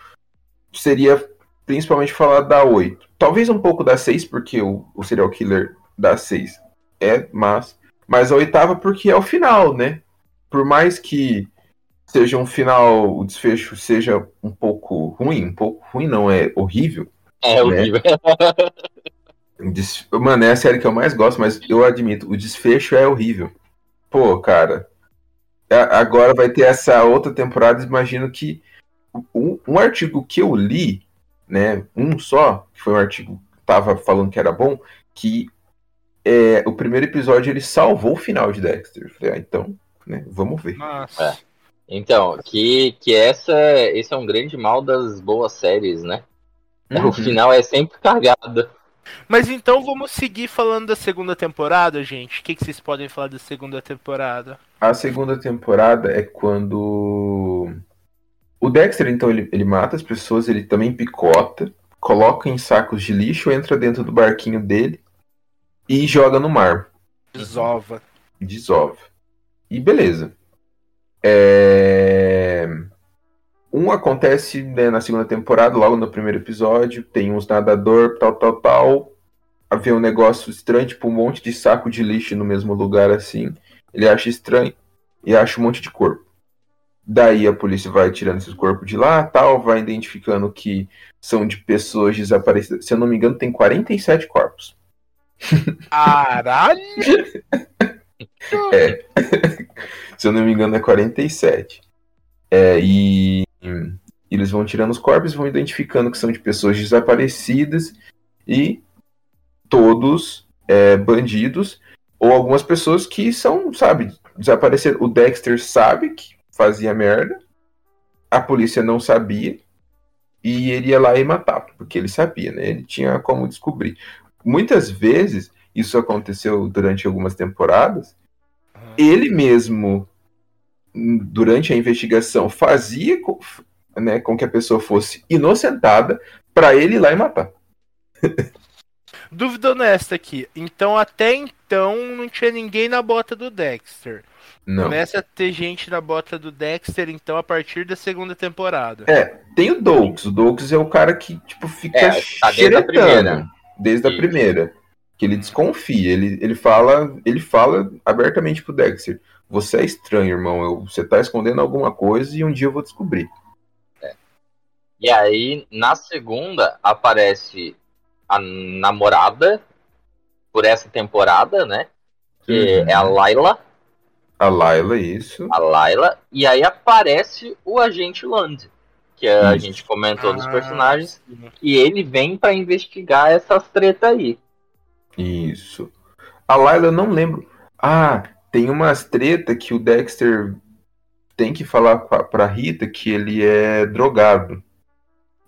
seria principalmente falar da oito. Talvez um pouco da seis, porque o, o serial killer da seis é, mas... Mas a oitava porque é o final, né? Por mais que seja um final, o desfecho seja um pouco ruim, um pouco ruim não, é horrível. É, né? Horrível. Desfe... Mano, é a série que eu mais gosto, mas eu admito, o desfecho é horrível. Pô, cara, agora vai ter essa outra temporada, imagino que um, um artigo que eu li, né, um só, que foi um artigo que tava falando que era bom, que é, o primeiro episódio ele salvou o final de Dexter. Eu falei, ah, então... Né? Vamos ver. É. Então, que, que essa, esse é um grande mal das boas séries, né? Uhum. O final é sempre cagado. Mas então vamos seguir falando da segunda temporada, gente. O que, que vocês podem falar da segunda temporada? A segunda temporada é quando o Dexter, então, ele, ele mata as pessoas, ele também picota, coloca em sacos de lixo, entra dentro do barquinho dele e joga no mar. Desova. Desova. E beleza. É... Um acontece, né, na segunda temporada, logo no primeiro episódio. Tem uns nadador, tal, tal, tal. Havia um negócio estranho, tipo um monte de saco de lixo no mesmo lugar, assim. Ele acha estranho e acha um monte de corpo. Daí a polícia vai tirando esses corpos de lá, tal. Vai identificando que são de pessoas desaparecidas. Se eu não me engano, tem quarenta e sete corpos. Caralho! É, se eu não me engano é quarenta e sete. É, e, e eles vão tirando os corpos, vão identificando que são de pessoas desaparecidas e todos é, bandidos ou algumas pessoas que são, sabe, desapareceram. O Dexter sabe que fazia merda, a polícia não sabia e ele ia lá e matava, porque ele sabia, né? Ele tinha como descobrir. Muitas vezes isso aconteceu durante algumas temporadas. Ele mesmo, durante a investigação, fazia com, né, com que a pessoa fosse inocentada pra ele ir lá e matar. Dúvida honesta aqui. Então, até então, não tinha ninguém na bota do Dexter. Não. Começa a ter gente na bota do Dexter, então, a partir da segunda temporada. É, tem o Doakes. O Doakes é o cara que, tipo, fica é, tá desde a primeira. Desde a primeira. Que ele desconfia, ele, ele, fala, ele fala abertamente pro Dexter, você é estranho, irmão, eu, você tá escondendo alguma coisa e um dia eu vou descobrir. É. E aí, na segunda, aparece a namorada, por essa temporada, né, que uhum. é a Layla. A Layla, isso. A Layla, e aí aparece o agente Lundy, que a isso. gente comentou ah. dos personagens, e ele vem pra investigar essas tretas aí. Isso. A Layla, eu não lembro. Ah, tem umas treta que o Dexter tem que falar pra Rita que ele é drogado.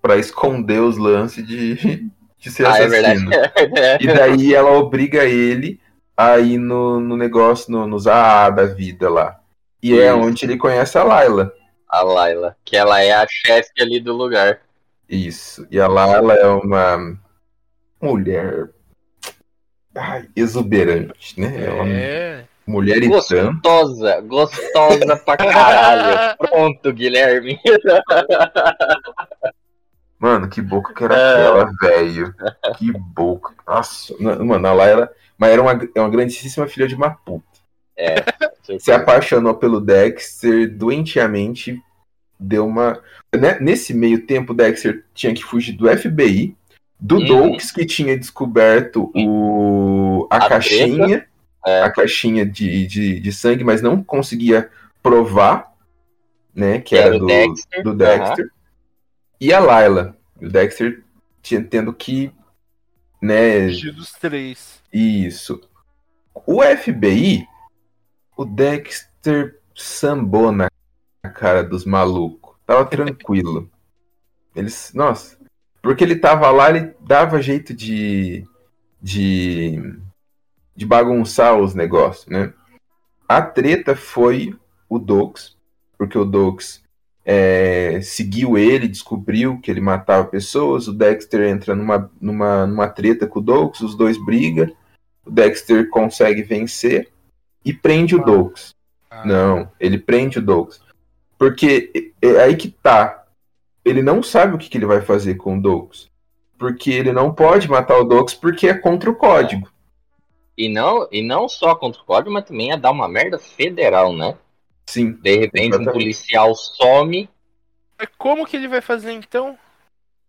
Pra esconder os lances de, de ser ah, assassino. É e daí ela obriga ele a ir no, no negócio, no, nos A A da vida lá. E é isso. Onde ele conhece a Layla. A Layla, que ela é a chefe ali do lugar. Isso. E a Layla é uma mulher... Ai, exuberante, né? É. Uma mulher gostosa, e gostosa pra caralho. Pronto, Guilherme. Mano, que boca que era é. aquela, velho. Que boca. Nossa, mano, a Layla... Mas era uma, uma grandíssima filha de uma puta. É. Se apaixonou pelo Dexter, doentiamente, deu uma... Nesse meio tempo, o Dexter tinha que fugir do F B I. Do hum. Doakes, que tinha descoberto o... a, a caixinha, é. a caixinha de, de, de sangue, mas não conseguia provar, né, que era, era do Dexter. Do Dexter. Uhum. e a Layla. E o Dexter tinha, tendo que... né... dos três. Isso. O F B I, o Dexter sambou na cara dos malucos. Tava tranquilo. Eles... Nossa. Porque ele tava lá, ele dava jeito de... de... de bagunçar os negócios, né? A treta foi o Doakes, porque o Doakes é, seguiu ele, descobriu que ele matava pessoas, o Dexter entra numa, numa, numa treta com o Doakes, os dois brigam, o Dexter consegue vencer e prende o Doakes. Ah. Não, ele prende o Doakes. Porque é aí que tá, ele não sabe o que, que ele vai fazer com o Doakes, porque ele não pode matar o Doakes porque é contra o código. E não, e não só contra o código, mas também ia dar uma merda federal, né? Sim. De repente exatamente. Um policial some. Mas como que ele vai fazer então?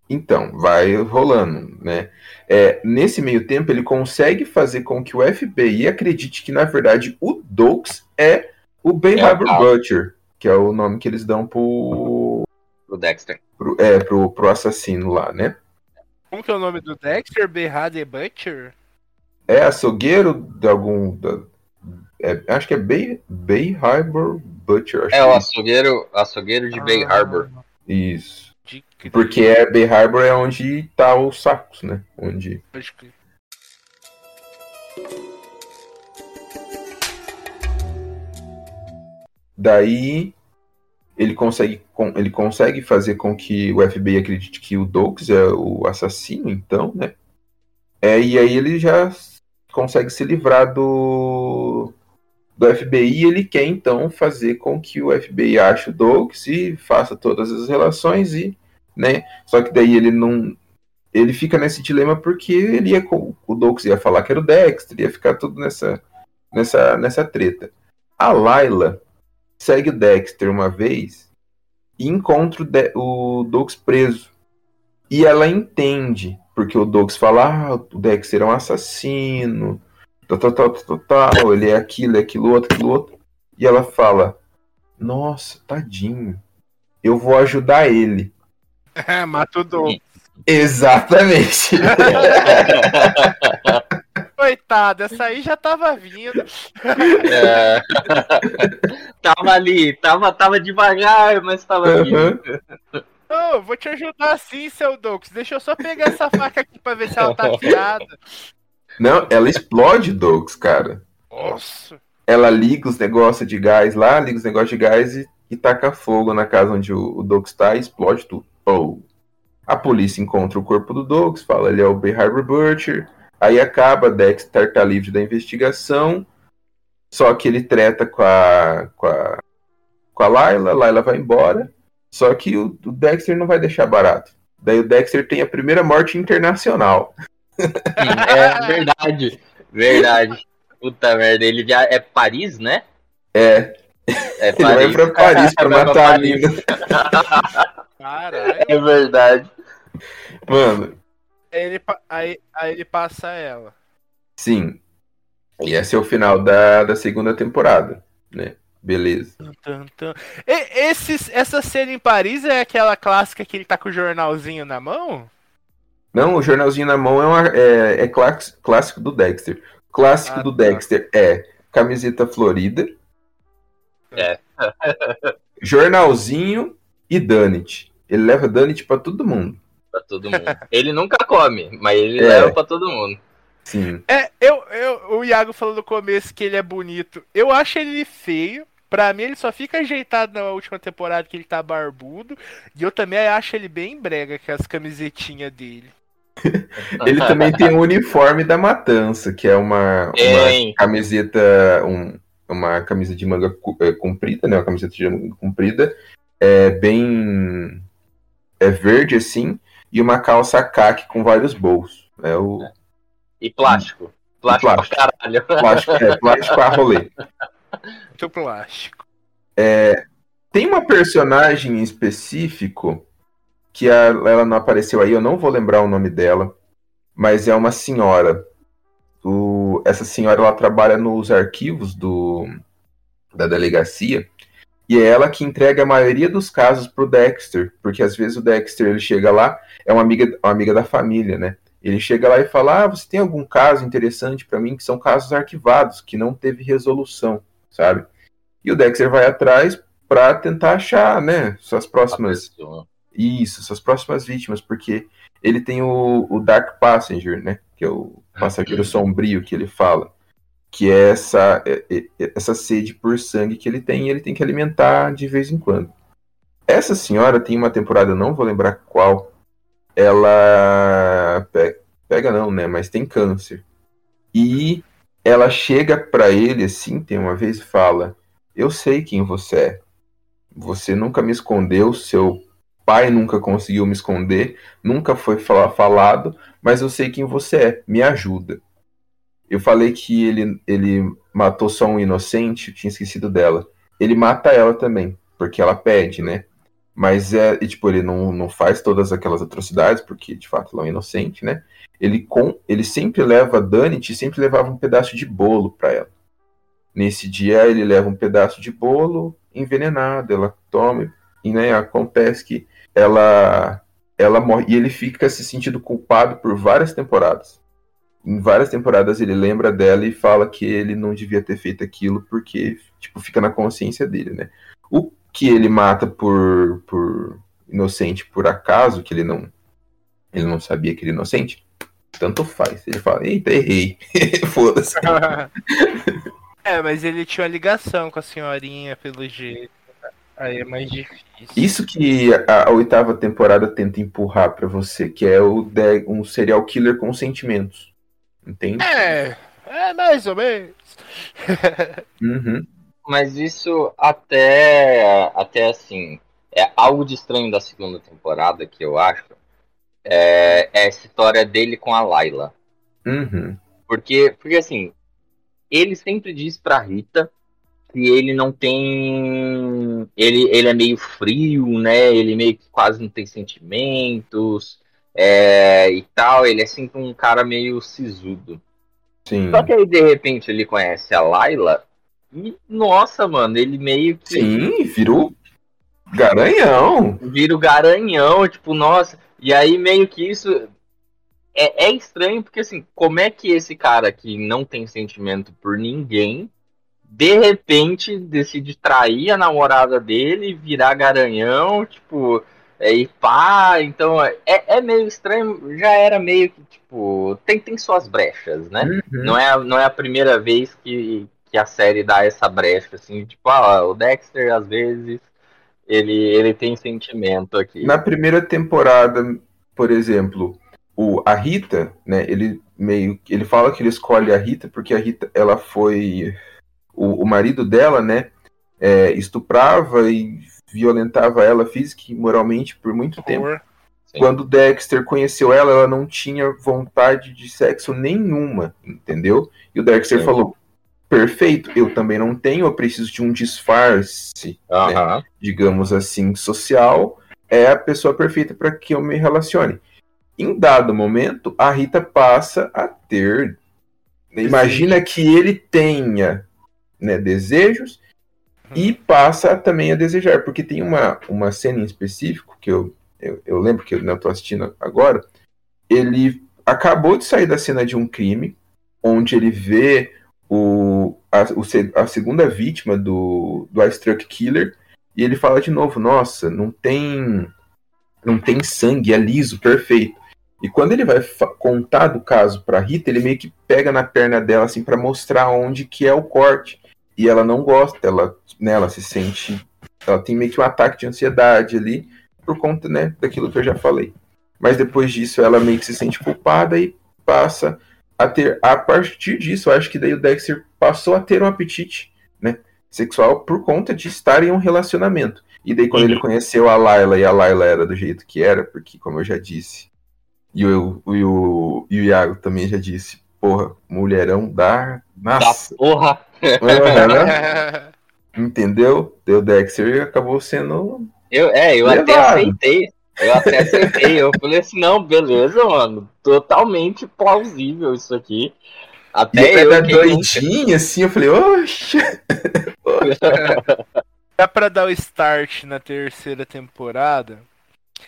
Então, vai rolando, né? É, nesse meio tempo ele consegue fazer com que o F B I acredite que na verdade o Doakes é o Bay Harbor Butcher, que é o nome que eles dão pro... pro Dexter. Pro, é, pro, pro assassino lá, né? Como que é o nome do Dexter? Bay Harbor Butcher? É açougueiro de algum... Da, é, acho que é Bay, Bay Harbor Butcher. Acho é, que... o açougueiro, açougueiro de ah, Bay Harbor. Isso. De... Porque é, Bay Harbor é onde tá os sacos, né? Onde... Daí, ele consegue, ele consegue fazer com que o F B I acredite que o Doakes é o assassino, então, né? É, e aí ele já consegue se livrar do, do F B I e ele quer então fazer com que o F B I ache o Doakes e faça todas as relações e, né, só que daí ele não, ele fica nesse dilema porque ele ia, o Doakes ia falar que era o Dexter, ia ficar tudo nessa, nessa, nessa treta. A Layla segue o Dexter uma vez e encontra o, De- o Doakes preso e ela entende. Porque o Doakes fala, ah, o Dexter é um assassino, tal, tal, tal, tal, tal, ele é aquilo, é aquilo outro, aquilo outro. E ela fala, nossa, tadinho, eu vou ajudar ele. É, mata o Doakes. Exatamente. Coitado, essa aí já tava vindo. É. Tava ali, tava, tava devagar, mas tava vindo. Uhum. Oh, vou te ajudar sim, seu Doakes. Deixa eu só pegar essa faca aqui pra ver se ela tá afiada. Não, ela explode o Doakes, cara. Nossa. Ela liga os negócios de gás lá, liga os negócios de gás e, e taca fogo na casa onde o, o Doakes tá e explode tudo. Oh. A polícia encontra o corpo do Doakes, fala ele é o Bay Harbor Butcher. Aí acaba, Dexter tá livre da investigação. Só que ele treta com a, com a, com a Layla, Layla vai embora. Só que o, o Dexter não vai deixar barato. Daí o Dexter tem a primeira morte internacional. É verdade. Verdade. Puta merda, ele já é Paris, né? É. É Paris. Ele vai pra Paris pra matar a mina. Caralho. É verdade. Mano. Aí ele, aí, aí ele passa ela. Sim. E esse é o final da, da segunda temporada, né? Beleza. Esse, essa cena em Paris é aquela clássica que ele tá com o jornalzinho na mão? Não, o jornalzinho na mão é, uma, é, é clássico do Dexter. Clássico ah, do tá. Dexter é camiseta florida, é. Jornalzinho e donut. Ele leva donut pra todo mundo. Pra todo mundo. Ele nunca come, mas ele é. leva pra todo mundo. Sim. É, eu, eu, o Iago falou no começo que ele é bonito. Eu acho ele feio. Pra mim ele só fica ajeitado na última temporada que ele tá barbudo. E eu também acho ele bem brega com as camisetinhas dele. Ele também tem o um uniforme da matança, que é uma, uma camiseta, um, uma camisa de manga comprida, né? Uma camiseta de manga comprida, é bem é verde assim, e uma calça caque com vários bolsos. É o E plástico. Plástico, e plástico pra caralho. Plástico, é, plástico a rolê. Muito plástico. É, tem uma personagem em específico que a, ela não apareceu aí, eu não vou lembrar o nome dela, mas é uma senhora. O, essa senhora ela trabalha nos arquivos do, da delegacia E é ela que entrega a maioria dos casos pro Dexter, porque às vezes o Dexter, ele chega lá, é uma amiga, uma amiga da família, né? Ele chega lá e fala, ah, você tem algum caso interessante pra mim? Que são casos arquivados, que não teve resolução, sabe? E o Dexter vai atrás pra tentar achar, né, suas próximas... Isso, suas próximas vítimas, porque ele tem o, o Dark Passenger, né? Que é o passageiro sombrio que ele fala. Que é essa, essa sede por sangue que ele tem, e ele tem que alimentar de vez em quando. Essa senhora tem uma temporada, não vou lembrar qual, ela pega, pega não, né, mas tem câncer. E ela chega pra ele, assim, tem uma vez e fala, eu sei quem você é, você nunca me escondeu, seu pai nunca conseguiu me esconder, nunca foi falado, mas eu sei quem você é, me ajuda. Eu falei que ele, ele matou só um inocente, eu tinha esquecido dela. Ele mata ela também, porque ela pede, né? Mas, é, e, tipo, ele não, não faz todas aquelas atrocidades, porque, de fato, ela é um inocente, né? Ele, com, ele sempre leva, Danity sempre levava um pedaço de bolo pra ela. Nesse dia, ele leva um pedaço de bolo envenenado, ela toma, e, né, acontece que ela, ela morre. E ele fica se sentindo culpado por várias temporadas. Em várias temporadas ele lembra dela e fala que ele não devia ter feito aquilo porque, tipo, fica na consciência dele, né? O que ele mata por, por inocente por acaso, que ele não, ele não sabia que ele é inocente, tanto faz. Ele fala, eita, errei. Foda-se. É, mas ele tinha uma ligação com a senhorinha, pelo jeito. Aí é mais difícil. Isso que a, a oitava temporada tenta empurrar pra você, que é o de, um serial killer com sentimentos. Entende? É, é mais ou menos. Uhum. Mas isso até, até assim, é algo de estranho da segunda temporada que eu acho, é, é essa história dele com a Layla. Uhum. Porque, porque assim, ele sempre diz pra Rita que ele não tem... Ele, ele é meio frio, né? Ele meio que quase não tem sentimentos... É, e tal, ele é sempre um cara meio sisudo. Sim. Só que aí, de repente, ele conhece a Layla e, nossa, mano, ele meio que... Sim, virou garanhão. Vira o garanhão, tipo, nossa. E aí, meio que isso... É, é estranho, porque, assim, como é que esse cara que não tem sentimento por ninguém, de repente, decide trair a namorada dele e virar garanhão, tipo... E pá, então é, é meio estranho, já era meio que, tipo, tem, tem suas brechas, né? Uhum. Não, é, não é a primeira vez que, que a série dá essa brecha, assim, tipo, ah, o Dexter, às vezes, ele, ele tem sentimento aqui. Na primeira temporada, por exemplo, o, a Rita, né, ele meio, ele fala que ele escolhe a Rita porque a Rita, ela foi, o, o marido dela, né, é, estuprava e... violentava ela física e moralmente por muito tempo. Sim. Quando Dexter conheceu ela, ela não tinha vontade de sexo nenhuma, entendeu? E o Dexter Sim. falou, perfeito, eu também não tenho, eu preciso de um disfarce, uh-huh. né, digamos assim, social, é a pessoa perfeita para que eu me relacione. Em dado momento, a Rita passa a ter... Sim. Imagina que ele tenha, né, desejos, e passa também a desejar, porque tem uma, uma cena em específico, que eu, eu, eu lembro que eu não estou assistindo agora, ele acabou de sair da cena de um crime, onde ele vê o, a, o, a segunda vítima do, do Ice Truck Killer, e ele fala de novo, nossa, não tem, não tem sangue, é liso, perfeito. E quando ele vai fa- contar do caso para Rita, ele meio que pega na perna dela assim, para mostrar onde que é o corte. E ela não gosta, ela, né, ela se sente... Ela tem meio que um ataque de ansiedade ali, por conta, né, daquilo que eu já falei. Mas depois disso, ela meio que se sente culpada e passa a ter... A partir disso, eu acho que daí o Dexter passou a ter um apetite, né, sexual por conta de estar em um relacionamento. E daí quando ele conheceu a Layla, e a Layla era do jeito que era, porque, como eu já disse, e o, e o, e o Iago também já disse, porra, mulherão da... Nossa. Da porra! Uhum. Entendeu? Deu Dexter acabou sendo... Eu, é, eu levado. até aceitei. Eu até aceitei. Eu falei assim, não, beleza, mano. Totalmente plausível isso aqui. Até e eu... eu doidinha, nunca... assim, eu falei, oxe! dá pra dar o start na terceira temporada.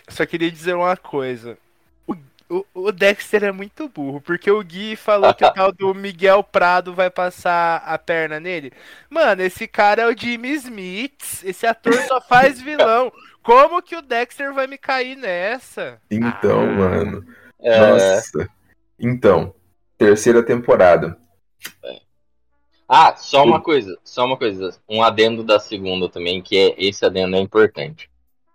Só queria dizer uma coisa. O, o, o Dexter é muito burro, porque o Gui falou que o tal do Miguel Prado vai passar a perna nele. Mano, esse cara é o Jimmy Smits. Esse ator só faz vilão. Como que o Dexter vai me cair nessa? Então, ah, mano. É... Nossa. Então, terceira temporada. É. Ah, só uma coisa, só uma coisa, um adendo da segunda também, que é, esse adendo é importante.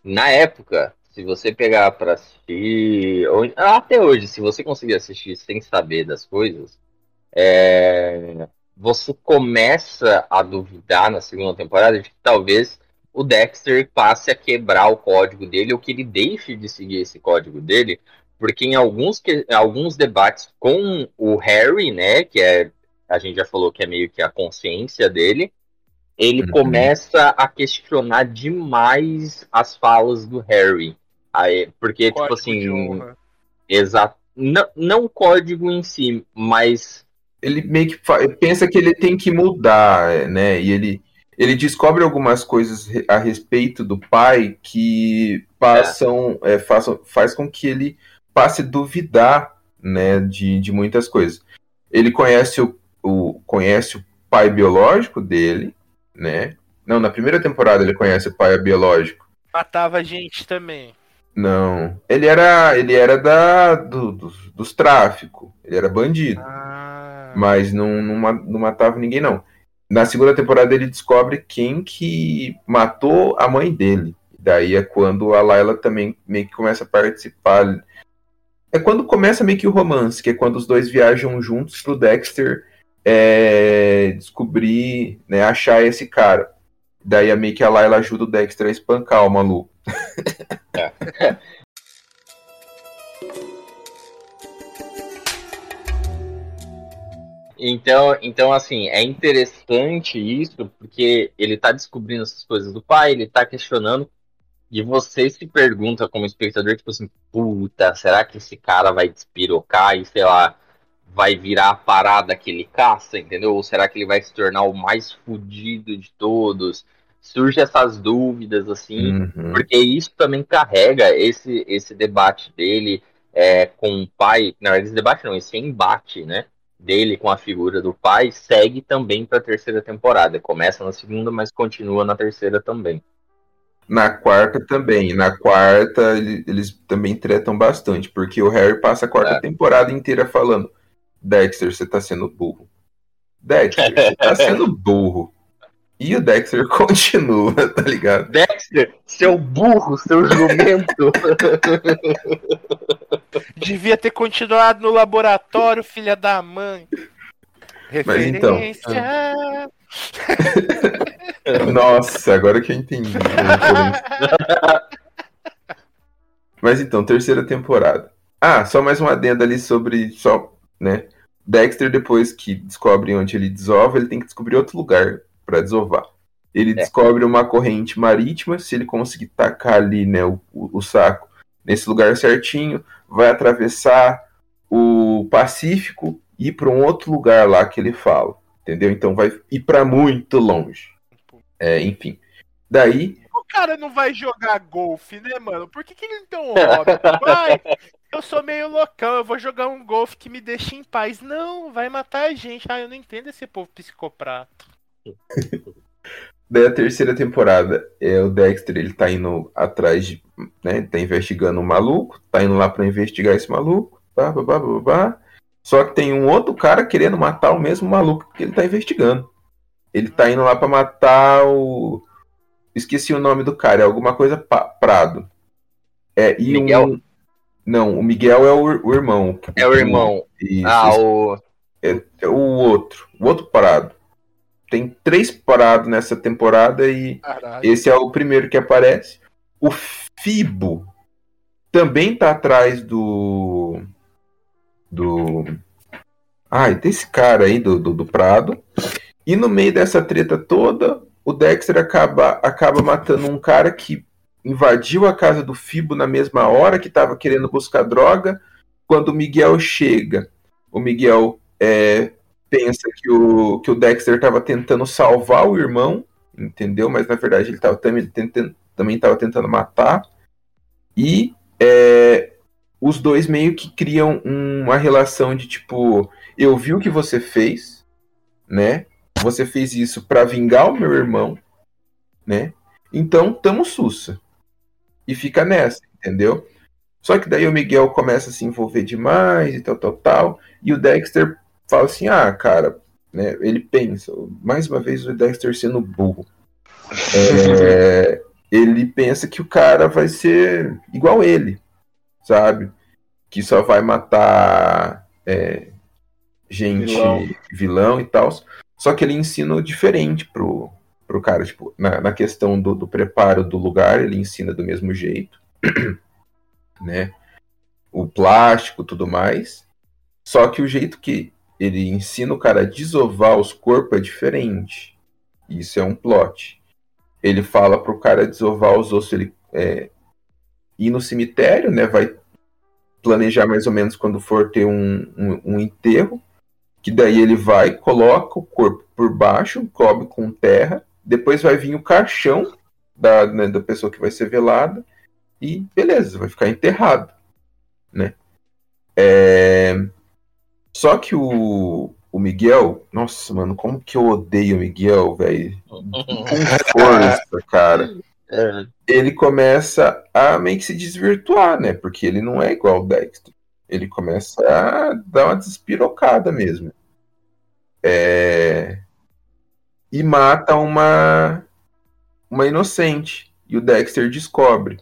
Na época, se você pegar pra assistir, ou, até hoje, se você conseguir assistir sem saber das coisas, é, você começa a duvidar na segunda temporada de que talvez o Dexter passe a quebrar o código dele, ou que ele deixe de seguir esse código dele, porque em alguns, alguns debates com o Harry, né, que é... a gente já falou que é meio que a consciência dele, ele uhum. começa a questionar demais as falas do Harry. Aí, porque, código tipo assim... Exato. Não, não o código em si, mas... Ele meio que fa- pensa que ele tem que mudar, né? E ele, ele descobre algumas coisas a respeito do pai que passam, é. É, façam, faz com que ele passe a duvidar, né, de, de muitas coisas. Ele conhece o O, conhece o pai biológico dele, né? Não, na primeira temporada ele conhece o pai biológico. Matava gente também. Não. Ele era, ele era da, do, dos, dos tráficos. Ele era bandido. Ah. Mas não, não, não matava ninguém, não. Na segunda temporada ele descobre quem que matou a mãe dele. Daí é quando a Layla também meio que começa a participar. É quando começa meio que o romance, que é quando os dois viajam juntos pro Dexter... É, descobrir, né, achar esse cara. Daí a meio que a Layla ajuda o Dexter a espancar o maluco. É. Então, então, assim, é interessante isso, porque ele tá descobrindo essas coisas do pai, ele tá questionando, e você se pergunta como espectador, tipo assim, puta, será que esse cara vai despirocar e, sei lá, vai virar a parada que ele caça, entendeu? Ou será que ele vai se tornar o mais fudido de todos? Surgem essas dúvidas, assim, uhum. porque isso também carrega esse, esse debate dele é, com o pai, não, esse debate não, esse embate, né, dele com a figura do pai, segue também para a terceira temporada. Começa na segunda, mas continua na terceira também. Na quarta também. Na quarta, ele, eles também tretam bastante, porque o Harry passa a quarta é. temporada inteira falando: Dexter, você tá sendo burro. Dexter, você tá sendo burro. E o Dexter continua, tá ligado? Dexter, seu burro, seu jumento. Devia ter continuado no laboratório, filha da mãe. Referência. Mas então... Nossa, agora que eu entendi. Mas então, terceira temporada. Ah, só mais um adendo ali sobre... só... né? Dexter, depois que descobre onde ele desova, ele tem que descobrir outro lugar para desovar. Ele é. descobre uma corrente marítima. Se ele conseguir tacar ali, né, o, o saco nesse lugar certinho, vai atravessar o Pacífico e ir para um outro lugar lá que ele fala, entendeu? Então vai ir para muito longe. É, enfim. Daí... O cara não vai jogar golfe, né, mano? Por que, que ele não tem um hobby? Vai... Eu sou meio loucão, eu vou jogar um golfe que me deixa em paz. Não, vai matar a gente. Ah, eu não entendo esse povo psicoprato. Daí a terceira temporada, é, o Dexter, ele tá indo atrás de... né, tá investigando um maluco, tá indo lá pra investigar esse maluco. Bah, bah, bah, bah, bah. Só que tem um outro cara querendo matar o mesmo maluco que ele tá investigando. Ele tá indo lá pra matar o... Esqueci o nome do cara, é alguma coisa pra... Prado. É, e Miguel... um... Não, o Miguel é o, o irmão. É o irmão. Isso, ah, isso. o... É, é o outro. O outro Prado. Tem três Prados nessa temporada e... Caralho. Esse é o primeiro que aparece. O Fibo também tá atrás do... Do... Ai, tem esse cara aí do, do, do Prado. E no meio dessa treta toda, o Dexter acaba, acaba matando um cara que... invadiu a casa do Fibo na mesma hora que estava querendo buscar droga. Quando o Miguel chega, o Miguel é, pensa que o, que o Dexter estava tentando salvar o irmão entendeu? Mas, na verdade, ele tava, também tentando, também tava tentando matar. E é, os dois meio que criam uma relação de, tipo, eu vi o que você fez, né? Você fez isso pra vingar o meu irmão, né? Então, tamo sussa. E fica nessa, entendeu? Só que daí o Miguel começa a se envolver demais e tal, tal, tal. E o Dexter fala assim, ah, cara, né, ele pensa, mais uma vez o Dexter sendo burro. É, ele pensa que o cara vai ser igual ele, sabe? Que só vai matar é, gente vilão. vilão e tal. Só que ele ensina diferente pro, pro cara. Tipo, na, na questão do, do preparo do lugar, ele ensina do mesmo jeito. Né? O plástico, tudo mais. Só que o jeito que ele ensina o cara a desovar os corpos é diferente. Isso é um plot. Ele fala pro cara desovar os ossos, ele é, ir no cemitério, né? Vai planejar mais ou menos quando for ter um, um, um enterro. Que daí ele vai, coloca o corpo por baixo, cobre com terra. Depois vai vir o caixão da, né, da pessoa que vai ser velada. E beleza, vai ficar enterrado, né? É... Só que o... o Miguel... Nossa, mano, como que eu odeio o Miguel, velho? Com força, cara. Ele começa a meio que se desvirtuar, né? Porque ele não é igual o Dexter. Ele começa a dar uma despirocada mesmo. É... E mata uma... uma inocente. E o Dexter descobre.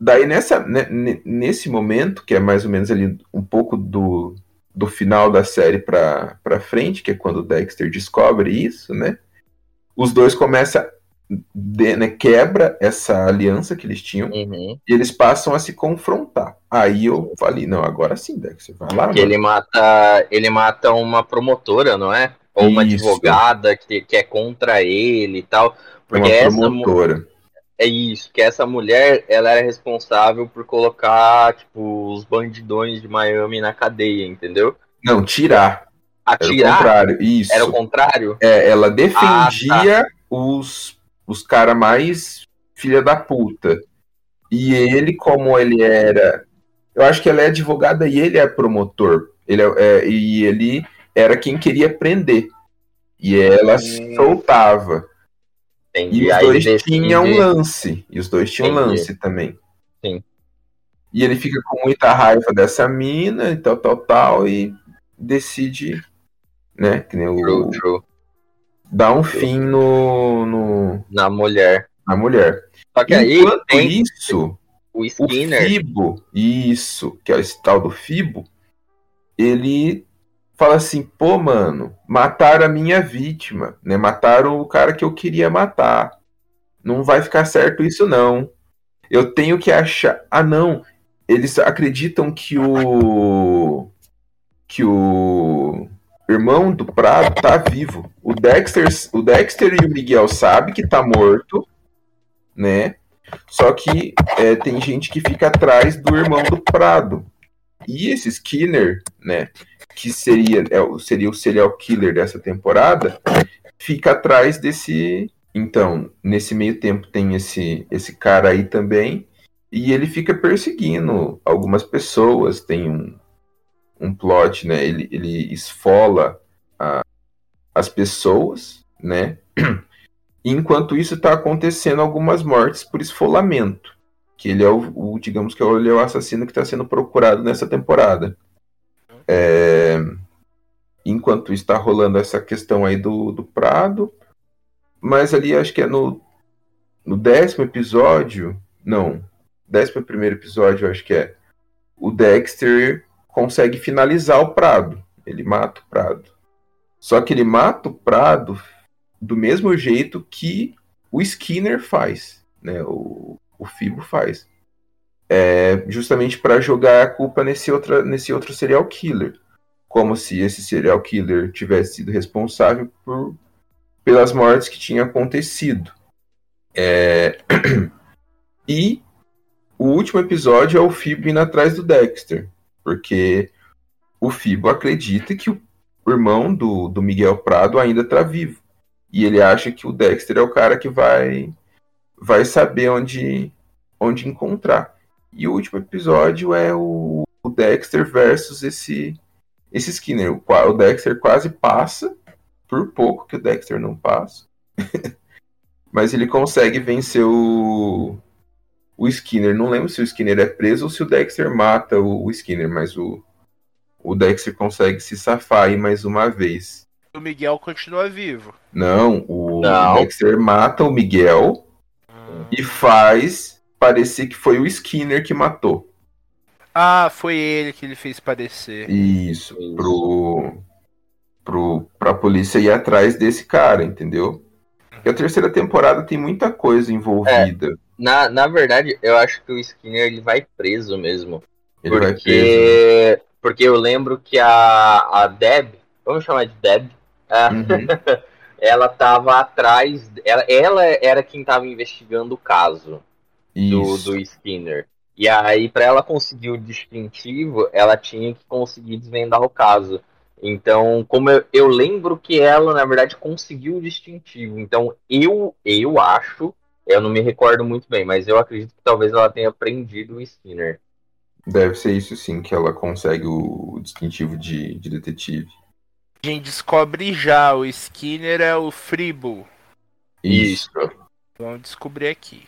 Daí, nessa, n- nesse momento, que é mais ou menos ali um pouco do, do final da série pra, pra frente, que é quando o Dexter descobre isso, né? Os dois começam, de, né, quebra essa aliança que eles tinham, uhum. E eles passam a se confrontar. Aí eu falei, não, agora sim, Dexter, vai lá. Ele mata, ele mata uma promotora, não é? Ou uma isso. advogada que, que é contra ele e tal. Porque uma promotora. Essa... É isso, que essa mulher, ela era responsável por colocar, tipo, os bandidões de Miami na cadeia, entendeu? Não, tirar. Atirar? Era o contrário, isso. Era o contrário? É, ela defendia ah, tá. os, os caras mais filha da puta. E ele, como ele era... Eu acho que ela é advogada e ele é promotor. Ele é, é, e ele era quem queria prender. E ela hum. soltava. Entendi. E os dois Aí, tinham um lance. E os dois tinham um lance também. Sim. E ele fica com muita raiva dessa mina e tal, tal, tal. E decide, né? Que nem o, true, true. Dá um true. fim no, no. Na mulher. Na mulher. Só que aí Enquanto tem isso, o Skinner. O Fibo, isso, que é esse tal do Fibo, ele. Fala assim, pô, mano, mataram a minha vítima, né? Mataram o cara que eu queria matar. Não vai ficar certo isso, não. Eu tenho que achar... Ah, não. Eles acreditam que o... Que o irmão do Prado tá vivo. O Dexter, o Dexter e o Miguel sabem que tá morto, né? Só que é, tem gente que fica atrás do irmão do Prado. E esse Skinner, né, que seria, seria o serial killer dessa temporada, fica atrás desse... Então, nesse meio tempo tem esse, esse cara aí também, e ele fica perseguindo algumas pessoas, tem um, um plot, né, ele, ele esfola a, as pessoas, né, e enquanto isso está acontecendo algumas mortes por esfolamento. Que ele é o, o, digamos que ele é o assassino que está sendo procurado nessa temporada. É, enquanto está rolando essa questão aí do, do Prado, mas ali acho que é no, no décimo episódio, não, décimo primeiro episódio acho que é, o Dexter consegue finalizar o Prado, ele mata o Prado. Só que ele mata o Prado do mesmo jeito que o Skinner faz, né, o... O Fibo faz. É, justamente para jogar a culpa nesse, outra, nesse outro serial killer. Como se esse serial killer tivesse sido responsável por, pelas mortes que tinham acontecido. É... E o último episódio é o Fibo indo atrás do Dexter. Porque o Fibo acredita que o irmão do, do Miguel Prado ainda está vivo. E ele acha que o Dexter é o cara que vai, vai saber onde, onde encontrar. E o último episódio é o, o Dexter versus esse, esse Skinner. O, o Dexter quase passa, por pouco que o Dexter não passa. Mas ele consegue vencer o, o Skinner. Não lembro se o Skinner é preso ou se o Dexter mata o, o Skinner, mas o, o Dexter consegue se safar aí mais uma vez. O Miguel continua vivo. Não, o não. Dexter mata o Miguel hum. e faz parecer que foi o Skinner que matou. Ah, foi ele que ele fez parecer. Isso, pro, pro, pra polícia ir atrás desse cara, entendeu? Porque a terceira temporada tem muita coisa envolvida. É, na, na verdade, eu acho que o Skinner ele vai preso mesmo. Ele porque, vai preso. Porque eu lembro que a, a Deb, vamos chamar de Deb, uhum. ela tava atrás, ela, ela era quem tava investigando o caso do, do Skinner. E aí, pra ela conseguir o distintivo, ela tinha que conseguir desvendar o caso. Então, como eu, eu lembro que ela, na verdade, conseguiu o distintivo. Então, eu, eu acho, eu não me recordo muito bem, mas eu acredito que talvez ela tenha prendido o Skinner. Deve ser isso, sim, que ela consegue o distintivo de, de detetive. A gente descobre já, o Skinner é o Freebo. Isso. Vamos descobrir aqui.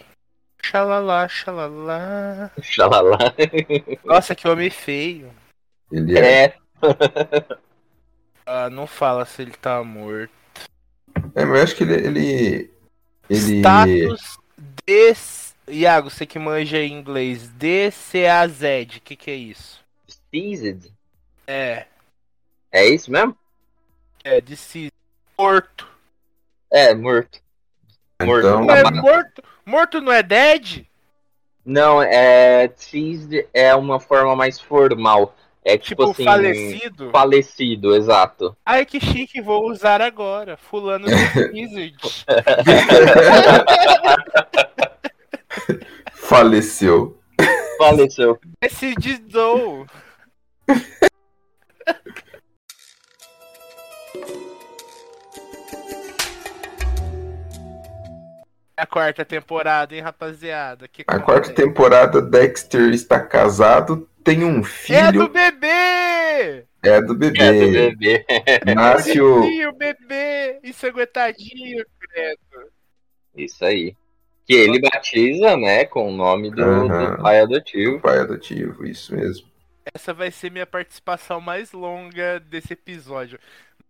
Xalala, xalala. Xalala. Nossa, que homem feio. Ele é... é... Ah, não fala se ele tá morto. É, mas eu acho que ele... ele, ele... Status des... Iago, você que manja em inglês. D C A Z, o que que é isso? Deceased? É. É isso mesmo? É, deceased. Morto. É, morto. Morto. Então... É morto? Morto não é dead? Não, é... Deceased é uma forma mais formal. É tipo, tipo assim, falecido? Falecido, exato. Ai, que chique, vou usar agora. Fulano de Faleceu. Faleceu. Decididou. A quarta temporada, hein, rapaziada? Que A quarta é? temporada, Dexter está casado, tem um filho. É do bebê! É do bebê. É do bebê. Nasce o... o bebê, ensanguentadinho, credo. Isso aí. Que ele batiza, né, com o nome do, uhum. do pai adotivo. Do pai adotivo, isso mesmo. Essa vai ser minha participação mais longa desse episódio.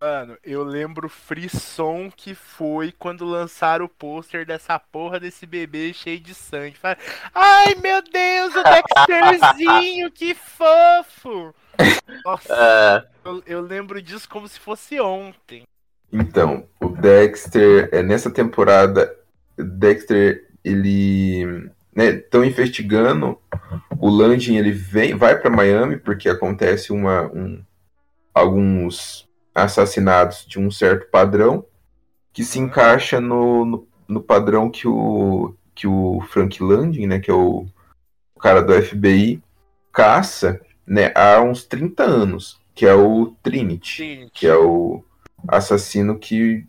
Mano, eu lembro o frisson que foi quando lançaram o pôster dessa porra desse bebê cheio de sangue. Fala, ai, meu Deus, o Dexterzinho, que fofo! Nossa, uh... eu, eu lembro disso como se fosse ontem. Então, o Dexter, é, nessa temporada, o Dexter, ele... Estão, né, investigando, o Landing, ele vem, vai pra Miami, porque acontece uma, um, alguns... assassinados de um certo padrão que se encaixa no, no, no padrão que o, que o Frank Lundy, né, que é o, o cara do F B I, caça, né, há uns trinta anos, que é o Trinity, Trinity. que é o assassino que,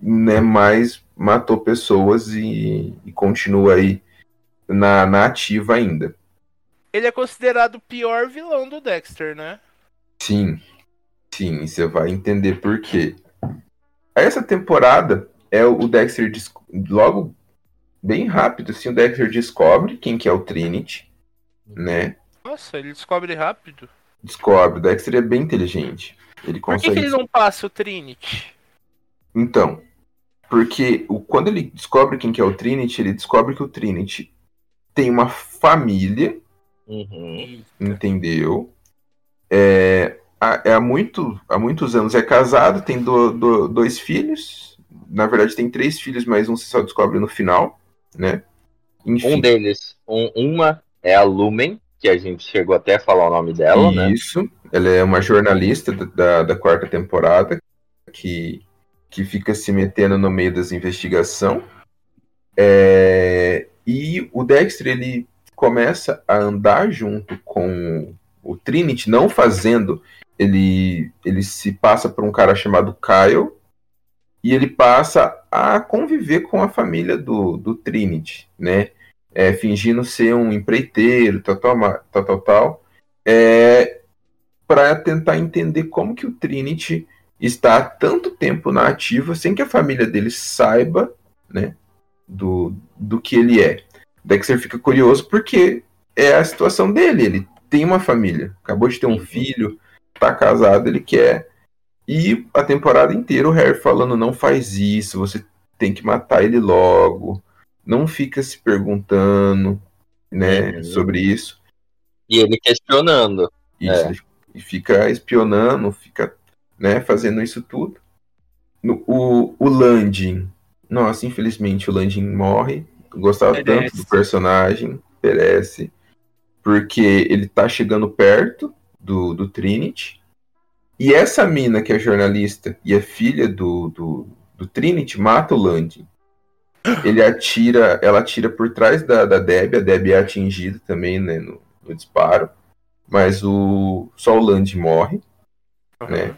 né, mais matou pessoas e, e continua aí na, na ativa ainda. Ele é considerado o pior vilão do Dexter, né? Sim. Sim, você vai entender por quê. Essa temporada, é o Dexter logo bem rápido, assim, o Dexter descobre quem que é o Trinity, né? Nossa, ele descobre rápido. Descobre, o Dexter é bem inteligente. Ele consegue... Por que, que ele não passa o Trinity? Então, porque quando ele descobre quem que é o Trinity, ele descobre que o Trinity tem uma família, uhum. entendeu? É... Há, há, muito, há muitos anos é casado, tem do, do, dois filhos, na verdade tem três filhos, mas um se só descobre no final, né? Enfim. Um deles, um, uma é a Lumen, que a gente chegou até a falar o nome dela, né? Isso, ela é uma jornalista da, da quarta temporada, que, que fica se metendo no meio das investigações, é, e o Dexter, ele começa a andar junto com o Trinity, não fazendo... Ele, ele se passa por um cara chamado Kyle, e ele passa a conviver com a família do, do Trinity, né? É, fingindo ser um empreiteiro, tal, tal, tal, tal, tal é, para tentar entender como que o Trinity está há tanto tempo na ativa sem que a família dele saiba, né, do, do que ele é. Dexter fica curioso porque é a situação dele, ele tem uma família, acabou de ter um filho, tá casado, ele quer. E a temporada inteira o Harry falando, não faz isso, você tem que matar ele logo, não fica se perguntando, né, uhum. sobre isso. E ele questionando. Isso, é. E fica espionando, fica, né, fazendo isso tudo. No, o, o Landin, nossa, infelizmente o Landin morre, eu gostava perece. tanto do personagem, perece, porque ele tá chegando perto do, do Trinity, e essa mina que é jornalista e é filha do, do, do Trinity mata o Landin. Ele atira, ela atira por trás da, da Deb, a Deb é atingida também, né, no, no disparo, mas o, só o Landy morre, uhum. né,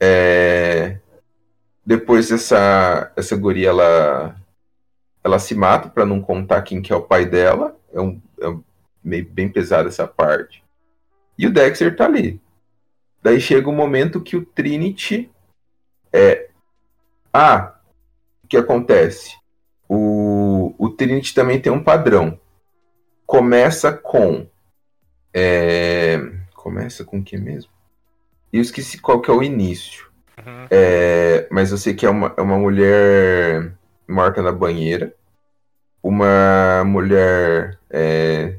é, depois essa, essa guria, ela, ela se mata pra não contar quem que é o pai dela, é, um, é meio, bem pesada essa parte, e o Dexter tá ali, daí chega o um momento que o Trinity é, ah, o que acontece? O, o Trinity também tem um padrão. Começa com... É, começa com o que mesmo? Eu esqueci qual que é o início. Uhum. É, mas eu sei que é uma, é uma mulher morta na banheira. Uma mulher é,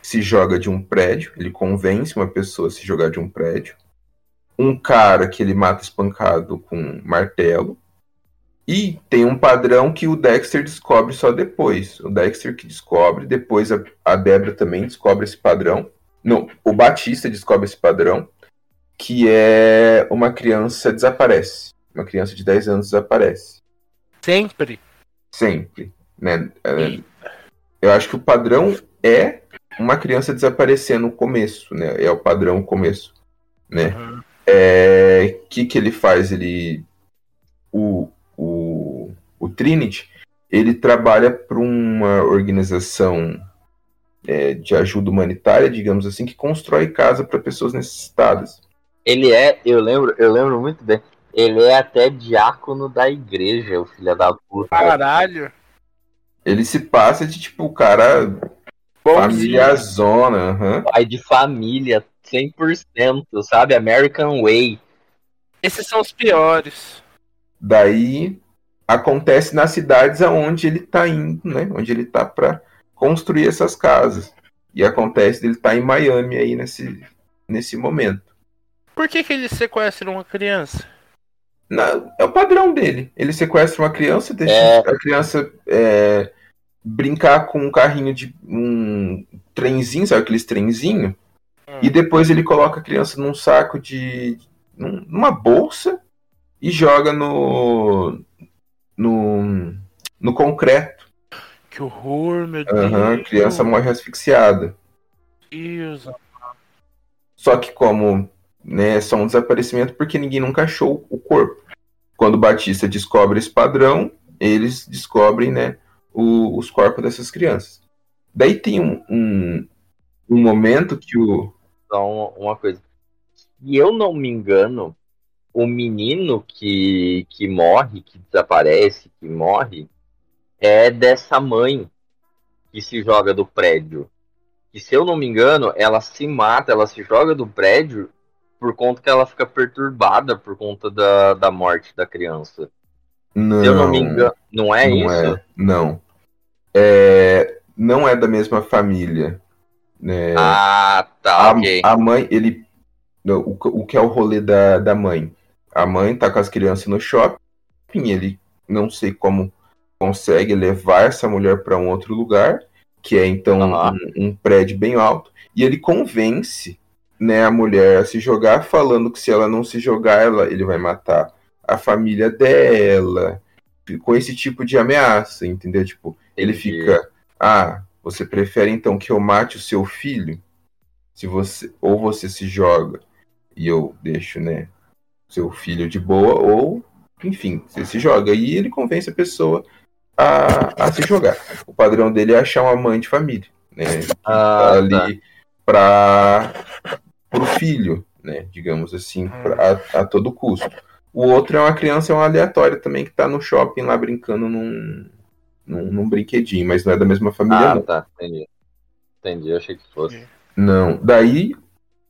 se joga de um prédio. Ele convence uma pessoa a se jogar de um prédio. Um cara que ele mata espancado com martelo. E tem um padrão que o Dexter descobre só depois. O Dexter que descobre, depois a, a Debra também descobre esse padrão. Não, o Batista descobre esse padrão, que é uma criança desaparece. Uma criança de dez anos desaparece. Sempre? Sempre. Né? Eu acho que o padrão é uma criança desaparecer no começo, né? É o padrão começo. O né? uhum. é, que, que ele faz? Ele... O... O, o Trinity, ele trabalha para uma organização é, de ajuda humanitária, digamos assim, que constrói casa para pessoas necessitadas. Ele é, eu lembro, eu lembro muito bem, ele é até diácono da igreja, o filho da puta. Caralho! Ele se passa de, tipo, o cara familiazona. Uhum. Pai de família, cem por cento, sabe? American Way. Esses são os piores. Daí acontece nas cidades aonde ele está indo, né? Onde ele está para construir essas casas. E acontece ele tá em Miami aí nesse, nesse momento. Por que que ele sequestra uma criança? Não, é o padrão dele. Ele sequestra uma criança, deixa é... a criança é, brincar com um carrinho de um trenzinho, sabe aqueles trenzinhos? Hum. E depois ele coloca a criança num saco de... numa bolsa. E joga no, no, no concreto. Que horror, meu Deus. Uhum, a criança morre asfixiada. Deus. Só que como né, é só um desaparecimento, porque ninguém nunca achou o corpo. Quando o Batista descobre esse padrão, eles descobrem né, o, os corpos dessas crianças. Daí tem um, um, um momento que o... Só uma, uma coisa. Se eu não me engano... O menino que, que morre, que desaparece, que morre, é dessa mãe que se joga do prédio. E se eu não me engano, ela se mata, ela se joga do prédio por conta que ela fica perturbada por conta da, da morte da criança. Não, se eu não me engano, não é não isso? É, não. É, não é da mesma família. É, ah, tá, a, ok. A mãe, ele... O, o que é o rolê da, da mãe? A mãe tá com as crianças no shopping, ele não sei como consegue levar essa mulher para um outro lugar, que é então um, um prédio bem alto, e ele convence né, a mulher a se jogar, falando que se ela não se jogar, ela, ele vai matar a família dela, com esse tipo de ameaça, entendeu? Tipo, ele fica, ah, você prefere então que eu mate o seu filho? Se você, ou você se joga... E eu deixo, né, seu filho de boa, ou enfim, você se joga. E ele convence a pessoa a, a se jogar. O padrão dele é achar uma mãe de família, né? Ah, ali tá. Para o filho, né? Digamos assim, pra, a, a todo custo. O outro é uma criança, é um aleatório também, que tá no shopping lá brincando num, num, num brinquedinho, mas não é da mesma família, ah, não. Ah, tá, entendi. Entendi, eu achei que fosse. Não, daí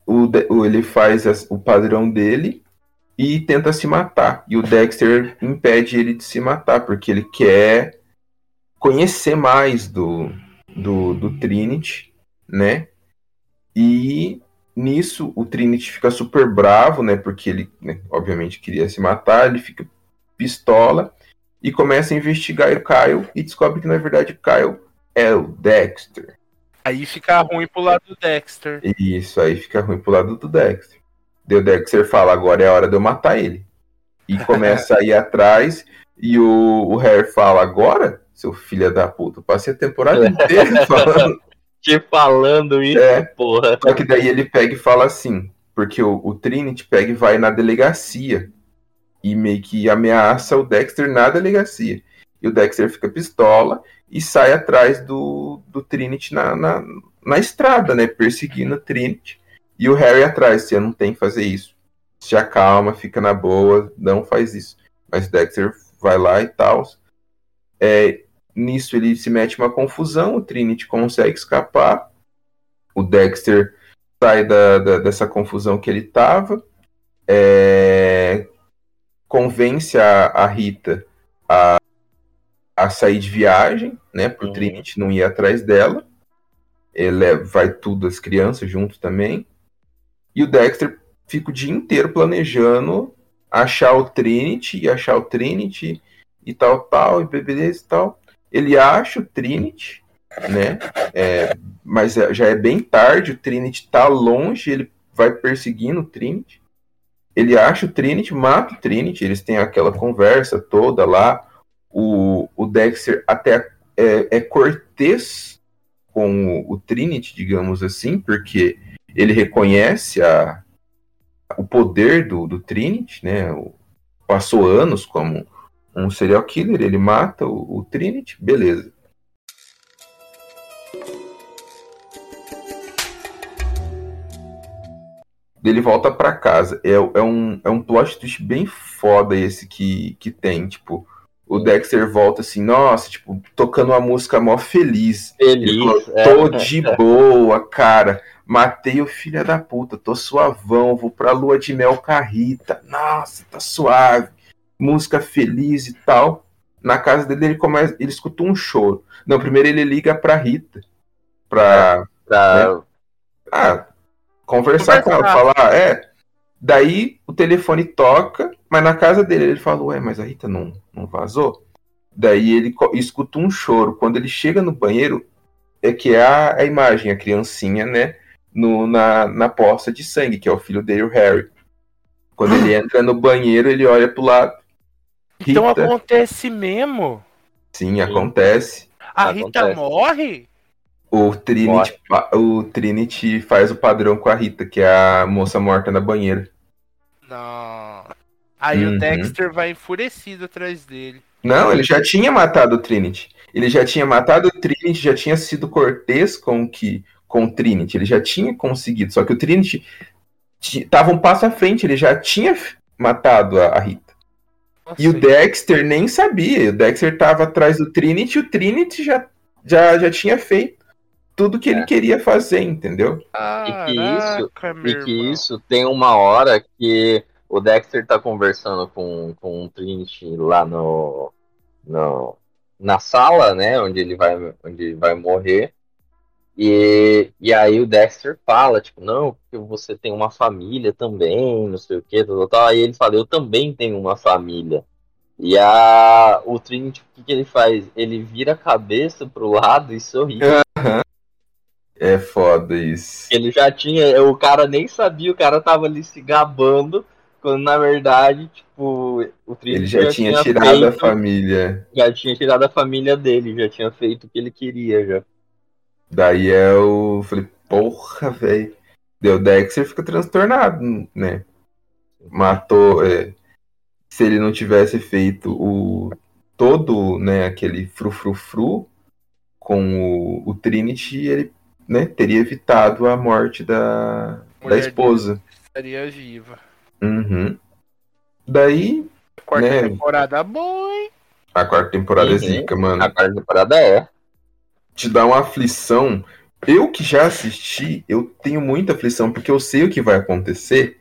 o, o, ele faz as, o padrão dele e tenta se matar. E o Dexter impede ele de se matar, porque ele quer conhecer mais do, do, do Trinity, né? E... nisso, o Trinity fica super bravo, né? Porque ele, né, obviamente, queria se matar. Ele fica pistola e começa a investigar o Kyle e descobre que, na verdade, o Kyle é o Dexter. Aí fica ruim pro lado do Dexter. Isso, aí fica ruim pro lado do Dexter. Daí o Dexter fala, agora é a hora de eu matar ele. E começa a ir atrás. E o, o Harry fala, agora, seu filho da puta, eu passei a temporada inteira falando... falando isso, é, porra. Só que daí ele pega e fala assim, porque o, o Trinity pega e vai na delegacia e meio que ameaça o Dexter na delegacia. E o Dexter fica pistola e sai atrás do, do Trinity na, na, na estrada, né? Perseguindo o Trinity. E o Harry atrás, você não tem que fazer isso. Se acalma, fica na boa, não faz isso. Mas o Dexter vai lá e tal. É... Nisso ele se mete uma confusão, o Trinity consegue escapar, o Dexter sai da, da, dessa confusão que ele estava, é, convence a, a Rita a, a sair de viagem, né, para o uhum. Trinity não ir atrás dela, ele é, vai tudo, as crianças junto também, e o Dexter fica o dia inteiro planejando achar o Trinity, e achar o Trinity, e tal, tal, e beleza e tal. Ele acha o Trinity, né? É, mas já é bem tarde, o Trinity tá longe, ele vai perseguindo o Trinity. Ele acha o Trinity, mata o Trinity, eles têm aquela conversa toda lá. O, o Dexter até é, é cortês com o, o Trinity, digamos assim, porque ele reconhece a, o poder do, do Trinity, né? O, passou anos como... um serial killer, ele mata o, o Trinity, beleza. Ele volta pra casa. É, é, um, é um plot twist bem foda esse que, que tem, tipo... O Dexter volta assim, nossa, tipo, tocando uma música mó feliz. Feliz, falou, tô é. de boa, cara. Matei o filho da puta, tô suavão, vou pra lua de mel com a Rita. Nossa, tá suave. Música feliz e tal. Na casa dele ele começa, ele escuta um choro. Não, primeiro ele liga pra Rita pra, pra... Né? Ah, conversar, conversar com ela, falar, é. Daí o telefone toca, mas na casa dele ele fala, ué, mas a Rita não, não vazou? Daí ele co- escuta um choro. Quando ele chega no banheiro, é que é a, a imagem, a criancinha, né, no, na, na poça de sangue, que é o filho dele, o Harry. Quando ele entra no banheiro, ele olha pro lado. Rita... Então acontece mesmo? Sim, acontece. A Rita acontece. Morre? O Trinity, morre. O Trinity faz o padrão com a Rita, que é a moça morta na banheira. Não. Aí uhum. o Dexter vai enfurecido atrás dele. Não, ele já tinha matado o Trinity. Ele já tinha matado o Trinity, já tinha sido cortês com, que, com o Trinity. Ele já tinha conseguido, só que o Trinity... tava um passo à frente, ele já tinha matado a, a Rita. Nossa, e o Dexter nem sabia. O Dexter tava atrás do Trinity e o Trinity já, já, já tinha feito tudo que é. ele queria fazer, entendeu? Ah, e que, isso, caraca, e que isso tem uma hora que o Dexter tá conversando com, com o Trinity lá no, no, na sala, né? Onde ele vai, onde ele vai morrer. E, e aí o Dexter fala, tipo, não, porque você tem uma família também, não sei o que, tal, tal. Aí ele fala, eu também tenho uma família. E a, o Trinity, o que, que ele faz? Ele vira a cabeça pro lado e sorri. Uhum. É foda isso. Ele já tinha, o cara nem sabia, o cara tava ali se gabando, quando na verdade, tipo, o Trinity ele já, já tinha, tinha tirado feito, a família. Já tinha tirado a família dele, já tinha feito o que ele queria, já. Daí eu falei, porra, velho. Deu Dexter fica transtornado, né? Matou, é, se ele não tivesse feito o todo, né, aquele frufrufru com o, o Trinity, ele, né, teria evitado a morte da, da esposa. Estaria viva. Uhum. Daí... A quarta, né, temporada boa, hein? A quarta temporada uhum. é zica, mano. A quarta temporada é. Te dá uma aflição. Eu que já assisti, eu tenho muita aflição, porque eu sei o que vai acontecer.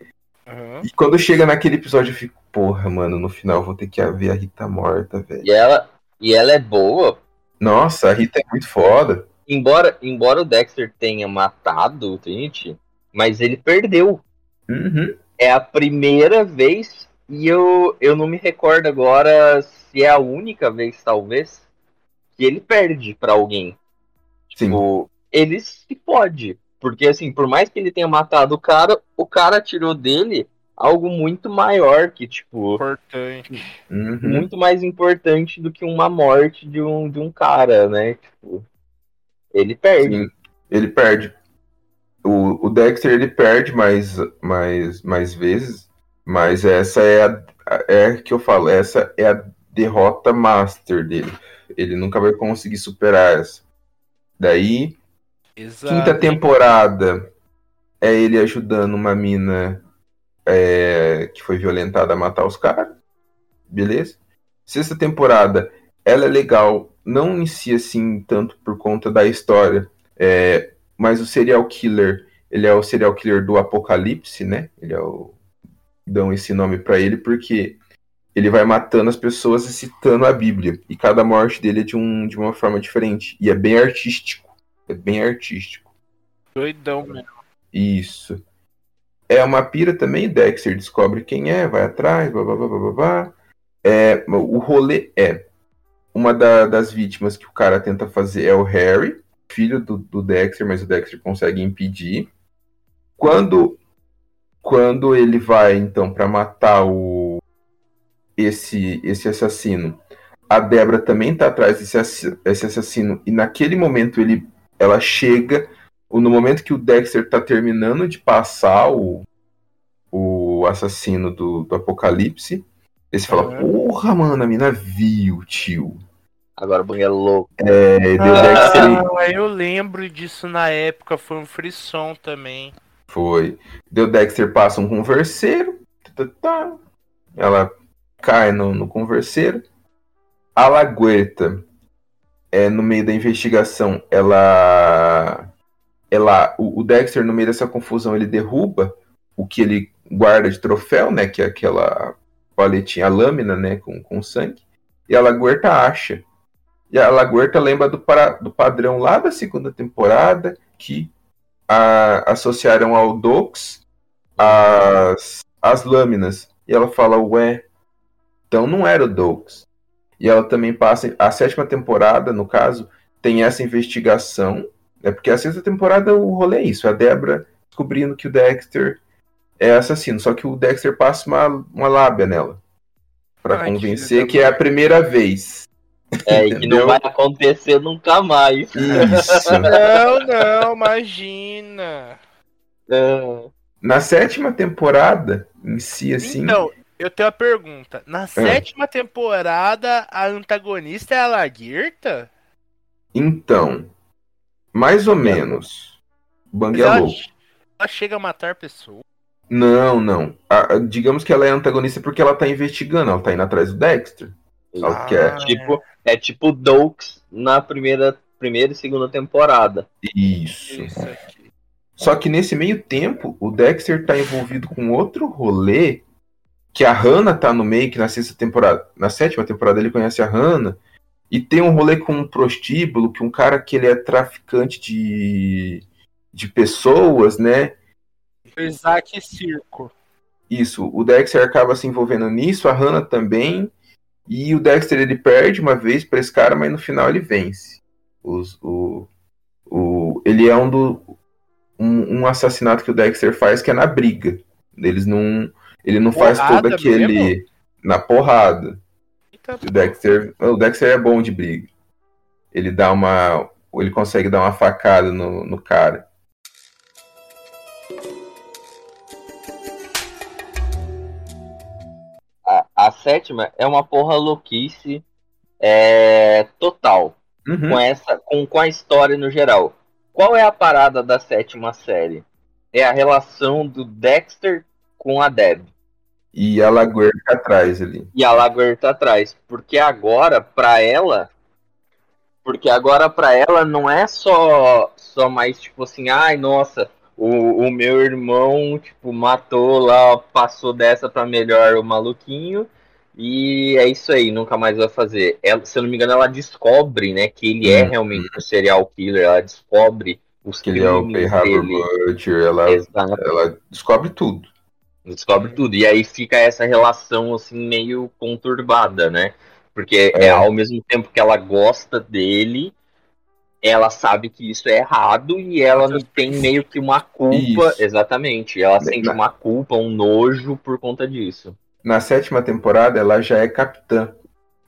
Uhum. E quando chega naquele episódio, eu fico... Porra, mano, no final eu vou ter que ver a Rita morta, velho. E ela, e ela é boa. Nossa, a Rita é muito foda. Embora, embora o Dexter tenha matado o Trinity, mas ele perdeu. Uhum. É a primeira vez, e eu, eu não me recordo agora se é a única vez, talvez, que ele perde pra alguém. Sim. Tipo, ele se pode. Porque, assim, por mais que ele tenha matado o cara, o cara tirou dele algo muito maior que, tipo... Importante. Uhum. Muito mais importante do que uma morte de um, de um cara, né? Tipo, ele perde. Sim, ele perde. O, o Dexter, ele perde mais, mais, mais vezes, mas essa é a, é que eu falo, essa é a derrota master dele. Ele nunca vai conseguir superar essa. Daí, exato. Quinta temporada, é ele ajudando uma mina é, que foi violentada a matar os caras, beleza? Sexta temporada, ela é legal, não em si, assim, tanto por conta da história, é... Mas o serial killer, ele é o serial killer do apocalipse, né? Ele é o... Dão esse nome pra ele porque ele vai matando as pessoas e citando a Bíblia. E cada morte dele é de, um, de uma forma diferente. E é bem artístico. É bem artístico. Doidão mesmo. Isso. É uma pira também. Dexter descobre quem é, vai atrás, blá blá blá blá blá. É, o rolê é... Uma da, das vítimas que o cara tenta fazer é o Harry, filho do, do Dexter, mas o Dexter consegue impedir. Quando, quando ele vai, então, pra matar o, esse, esse assassino, a Debra também tá atrás desse assassino, e naquele momento ele, ela chega, no momento que o Dexter tá terminando de passar o, o assassino do, do Apocalipse, ele se fala, porra, mano, a mina viu, tio. Agora o banheiro é louco. É, ah, Dexter... eu lembro disso na época, foi um frisson também. Foi. Deu Dexter passa um converseiro. Tá, tá. Ela cai no, no converseiro. A Laguerta, é, no meio da investigação, ela... ela o, o Dexter, no meio dessa confusão, ele derruba o que ele guarda de troféu, né? Que é aquela paletinha, a lâmina, né? Com, com sangue. E a Laguerta acha. E a Laguerta lembra do, para, do padrão lá da segunda temporada, que a, associaram ao Doakes as, as lâminas. E ela fala, ué, então não era o Doakes. E ela também passa, a sétima temporada, no caso, tem essa investigação, né, porque a sexta temporada o rolê é isso, a Debra descobrindo que o Dexter é assassino, só que o Dexter passa uma, uma lábia nela, pra convencer que é a primeira vez. É, e que não vai acontecer nunca mais. Isso. Não, não, imagina. Não. Na sétima temporada, em si, assim... Então, eu tenho uma pergunta. Na sétima é. temporada, a antagonista é a Laguerta? Então, mais ou menos. Bangalô. Ela, ela chega a matar pessoas? Não, não. A, a, digamos que ela é antagonista porque ela tá investigando, ela tá indo atrás do Dexter. Ah, que é tipo é tipo Doakes na primeira, primeira e segunda temporada. Isso. Isso aqui. Só que nesse meio tempo, o Dexter tá envolvido com outro rolê, que a Hannah tá no meio, que na sexta temporada, na sétima temporada ele conhece a Hannah, e tem um rolê com um prostíbulo, que um cara que ele é traficante de, de pessoas, né? Isaac Circo. Isso, o Dexter acaba se envolvendo nisso, a Hannah também. E o Dexter, ele perde uma vez pra esse cara, mas no final ele vence. Os, o, o, ele é um, do, um, um assassinato que o Dexter faz que é na briga. Eles não, ele não porrada faz todo aquele... Mesmo? Na porrada. Eita, o, Dexter, o Dexter é bom de briga. Ele dá uma... Ele consegue dar uma facada no, no cara. A a sétima é uma porra louquice é, total. Uhum. Com, essa, com, com a história no geral. Qual é a parada da sétima série? É a relação do Dexter com a Deb. E a Laguerta atrás ali. E a Laguerta atrás. Porque agora, pra ela... Porque agora pra ela não é só, só mais tipo assim... Ai, nossa, o, o meu irmão tipo matou lá, passou dessa pra melhor o maluquinho. E é isso aí, nunca mais vai fazer. Ela, se eu não me engano, ela descobre, né, que ele é realmente um serial killer. Ela descobre os que crimes dele. Ele é o Bay Harbor Butcher, ela, ela descobre tudo. Descobre tudo, e aí fica essa relação assim meio conturbada, né? Porque é. É, ao mesmo tempo que ela gosta dele, ela sabe que isso é errado e ela não tem meio que uma culpa, isso. Exatamente, ela Bem, sente na... uma culpa, um nojo por conta disso. Na sétima temporada ela já é capitã,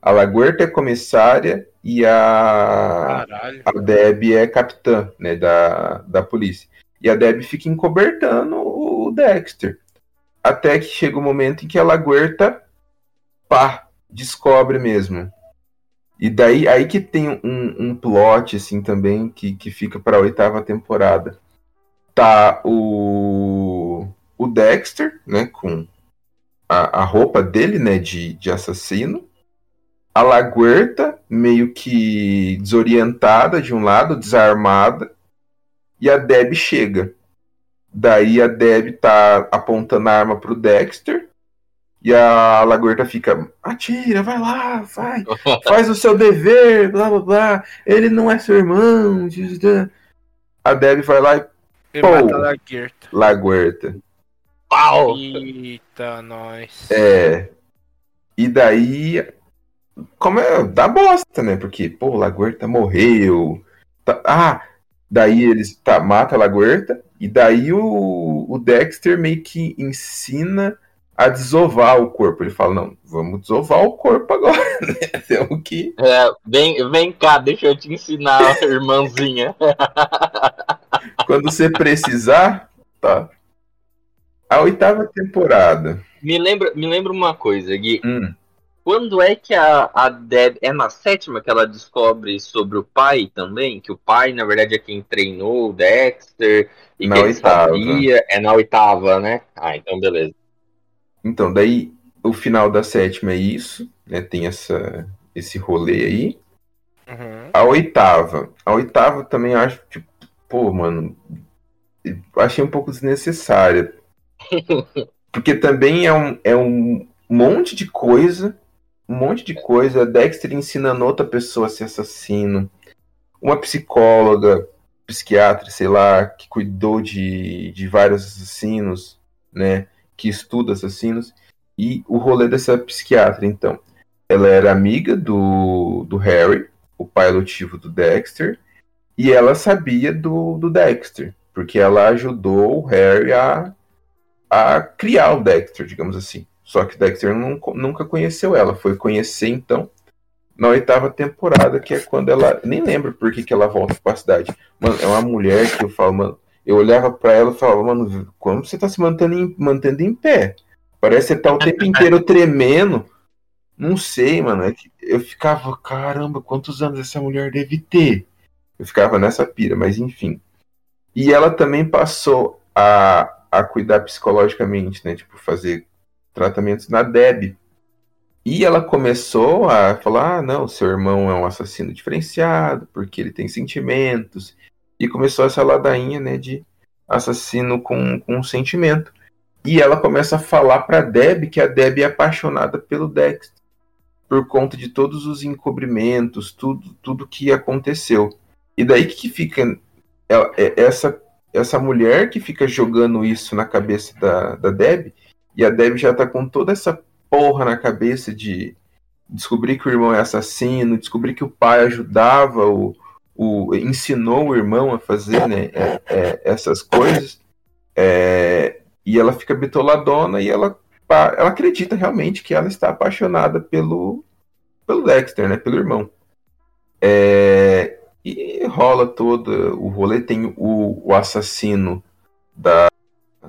a Laguerta é comissária e a, a Deb é capitã, né, da, da polícia. E a Deb fica encobertando o Dexter. Até que chega o um momento em que a Laguerta, pá, descobre mesmo. E daí, aí que tem um, um plot, assim, também, que, que fica para a oitava temporada. Tá o, o Dexter, né, com a, a roupa dele, né, de, de assassino. A Laguerta, meio que desorientada de um lado, desarmada. E a Deb chega. Daí a Deb tá apontando a arma pro Dexter. E a Laguerta fica... Atira, vai lá, vai. Faz o seu dever, blá, blá, blá. Ele não é seu irmão. A Deb vai lá e... Pô, mata a Laguerta. Laguerta. Pau! Eita, nós. É. E daí... Como é? Dá bosta, né? Porque, pô, Laguerta morreu. Tá... Ah... Daí eles tá, mata a Laguerta. E daí o, o Dexter meio que ensina a desovar o corpo. Ele fala, não, vamos desovar o corpo agora, né? Temos que... É, vem, vem cá, deixa eu te ensinar, irmãzinha. Quando você precisar, tá. A oitava temporada. Me lembra, me lembra uma coisa, Gui. Hum. Quando é que a, a Deb... É na sétima que ela descobre sobre o pai também? Que o pai, na verdade, é quem treinou o Dexter. E na que oitava. Ele sabia. É na oitava, né? Ah, então beleza. Então, daí, o final da sétima é isso. Né? Tem essa, esse rolê aí. Uhum. A oitava. A oitava também acho, tipo... Pô, mano... Achei um pouco desnecessária. Porque também é um, é um monte de coisa... Um monte de coisa, Dexter ensinando outra pessoa a ser assassino, uma psicóloga, psiquiatra, sei lá, que cuidou de, de vários assassinos, né, que estuda assassinos, e o rolê dessa psiquiatra, então, ela era amiga do, do Harry, o pai adotivo do Dexter, e ela sabia do, do Dexter, porque ela ajudou o Harry a, a criar o Dexter, digamos assim. Só que Dexter nunca conheceu ela. Foi conhecer, então, na oitava temporada, que é quando ela... Nem lembro por que, que ela volta pra cidade. Mano, é uma mulher que eu falo, mano... Eu olhava pra ela e falava, mano, como você tá se mantendo em, mantendo em pé? Parece que você tá o tempo inteiro tremendo. Não sei, mano. É que eu ficava, caramba, quantos anos essa mulher deve ter? Eu ficava nessa pira, mas enfim. E ela também passou a, a cuidar psicologicamente, né? Tipo, fazer... tratamentos na Deb. E ela começou a falar, ah, não, seu irmão é um assassino diferenciado, porque ele tem sentimentos. E começou essa ladainha, né, de assassino com, com sentimento. E ela começa a falar pra Deb que a Deb é apaixonada pelo Dexter, por conta de todos os encobrimentos, tudo, tudo que aconteceu. E daí que fica ela, essa, essa mulher que fica jogando isso na cabeça da, da Deb. E a Deb já tá com toda essa porra na cabeça de descobrir que o irmão é assassino, descobrir que o pai ajudava, o, o, ensinou o irmão a fazer, né, é, é, essas coisas. É, e ela fica bitoladona e ela, ela acredita realmente que ela está apaixonada pelo, pelo Dexter, né, pelo irmão. É, e rola todo o rolê. Tem o, o assassino da...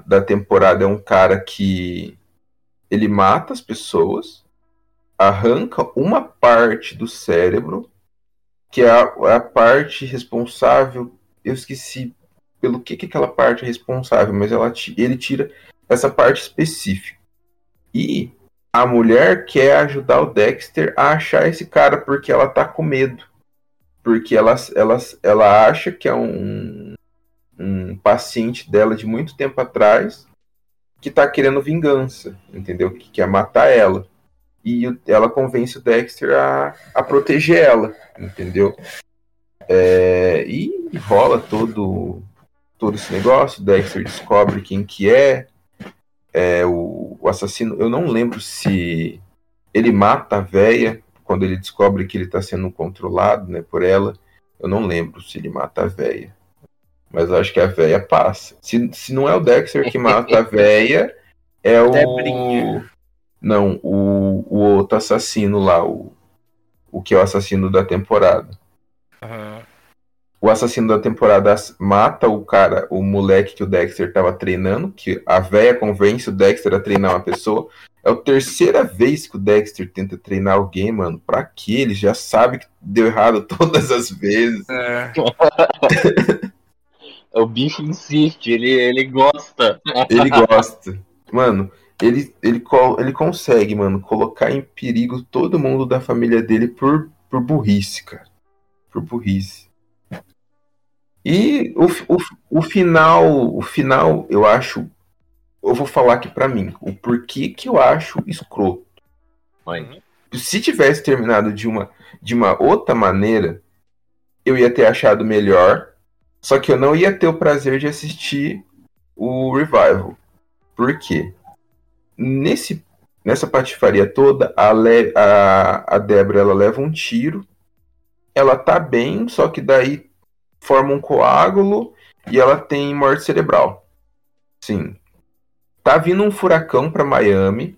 da temporada é um cara que ele mata as pessoas, arranca uma parte do cérebro, que é a, a parte responsável, eu esqueci pelo que, que aquela parte é responsável, mas ela, ele tira essa parte específica. E a mulher quer ajudar o Dexter a achar esse cara, porque ela tá com medo. Porque ela, ela, ela acha que é um, um paciente dela de muito tempo atrás que tá querendo vingança, entendeu? Que quer matar ela. E ela convence o Dexter a, a proteger ela, entendeu? É, e rola todo, todo esse negócio, o Dexter descobre quem que é, é o, o assassino. Eu não lembro se ele mata a véia quando ele descobre que ele está sendo controlado, né, por ela. Eu não lembro se ele mata a véia, mas eu acho que a véia passa. Se, se não é o Dexter que mata a véia, é o... Debrinha. Não, o, o outro assassino lá, o, o que é o assassino da temporada. Uhum. O assassino da temporada mata o cara, o moleque que o Dexter tava treinando, que a véia convence o Dexter a treinar uma pessoa. É a terceira vez que o Dexter tenta treinar alguém, mano. Pra quê? Ele já sabe que deu errado todas as vezes. É. O bicho insiste, ele, ele gosta. Ele gosta. Mano... Ele, ele, ele consegue, mano, colocar em perigo todo mundo da família dele por, por burrice, cara. Por burrice. E o, o, o final, o final, eu acho... Eu vou falar aqui pra mim, o porquê que eu acho escroto. Mãe. Se tivesse terminado de uma, de uma outra maneira, eu ia ter achado melhor. Só que eu não ia ter o prazer de assistir o Revival. Por quê? Nesse, nessa patifaria toda, a, Le, a, a Debra, ela leva um tiro, ela tá bem, só que daí forma um coágulo e ela tem morte cerebral. Sim. Tá vindo um furacão pra Miami,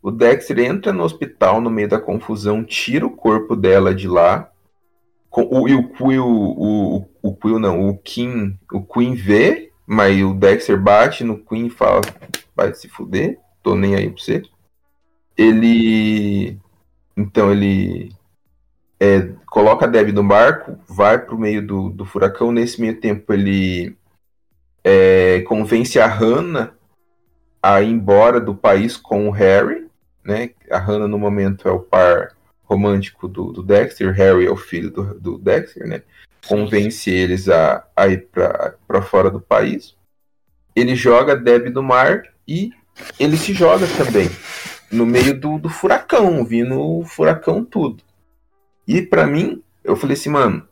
o Dexter entra no hospital no meio da confusão, tira o corpo dela de lá, com, o, e o Quill, o, o, o Quill não, o Kim, o Queen vê, mas o Dexter bate no Queen e fala, vai se fuder. Tô nem aí pra você. Ele... Então ele... É, coloca a Deb no barco. Vai pro meio do, do furacão. Nesse meio tempo ele... É, convence a Hannah a ir embora do país com o Harry. Né? A Hannah no momento é o par romântico do, do Dexter. Harry é o filho do, do Dexter. Né? Convence eles a, a ir pra, pra fora do país. Ele joga a Deb no mar e... Ele se joga também no meio do, do furacão, vindo o furacão tudo. E pra mim, eu falei assim, mano...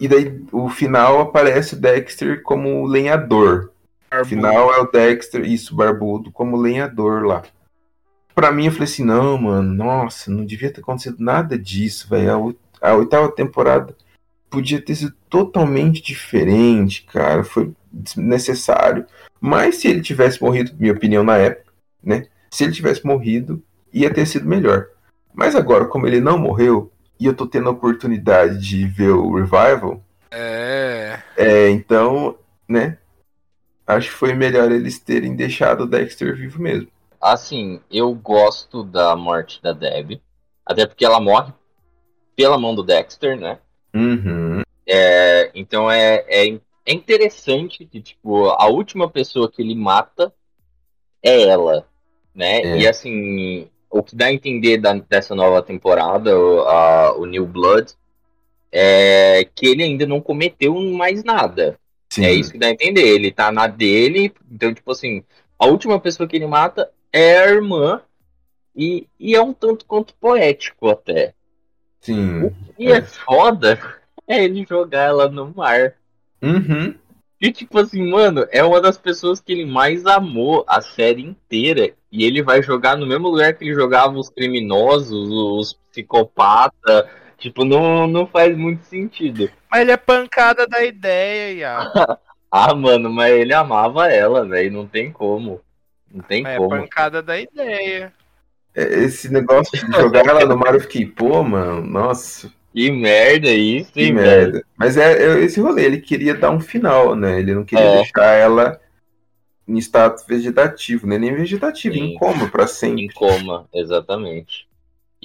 E daí, o final aparece o Dexter como lenhador. Barbudo. O final é o Dexter, isso, barbudo, como lenhador lá. Pra mim, eu falei assim, não, mano, nossa, não devia ter acontecido nada disso, velho. A, a oitava temporada podia ter sido totalmente diferente, cara, foi desnecessário. Mas se ele tivesse morrido, minha opinião na época, né? Se ele tivesse morrido, ia ter sido melhor. Mas agora, como ele não morreu, e eu tô tendo a oportunidade de ver o Revival... É... É, então, né? Acho que foi melhor eles terem deixado o Dexter vivo mesmo. Assim, eu gosto da morte da Deb. Até porque ela morre pela mão do Dexter, né? Uhum. É, então é... é... É interessante que, tipo, a última pessoa que ele mata é ela, né? É. E, assim, o que dá a entender da, dessa nova temporada, o, a, o New Blood, é que ele ainda não cometeu mais nada. Sim. É isso que dá a entender. Ele tá na dele, então, tipo assim, a última pessoa que ele mata é a irmã e, e é um tanto quanto poético até. Sim. O que é, é foda é ele jogar ela no mar. Uhum. E tipo assim, mano, é uma das pessoas que ele mais amou a série inteira. E ele vai jogar no mesmo lugar que ele jogava os criminosos, os psicopatas. Tipo, não, não faz muito sentido. Mas ele é pancada da ideia, Iago. Ah, mano, mas ele amava ela, velho, não tem como. Não tem mas como. É pancada da ideia. Esse negócio de jogar ela no mar, eu fiquei, pô, mano, nossa... Que merda isso, que merda. merda. Mas é, é esse rolê, ele queria dar um final, né? Ele não queria é. deixar ela em estado vegetativo, né? Nem vegetativo, sim. Em coma pra sempre. Em coma, exatamente.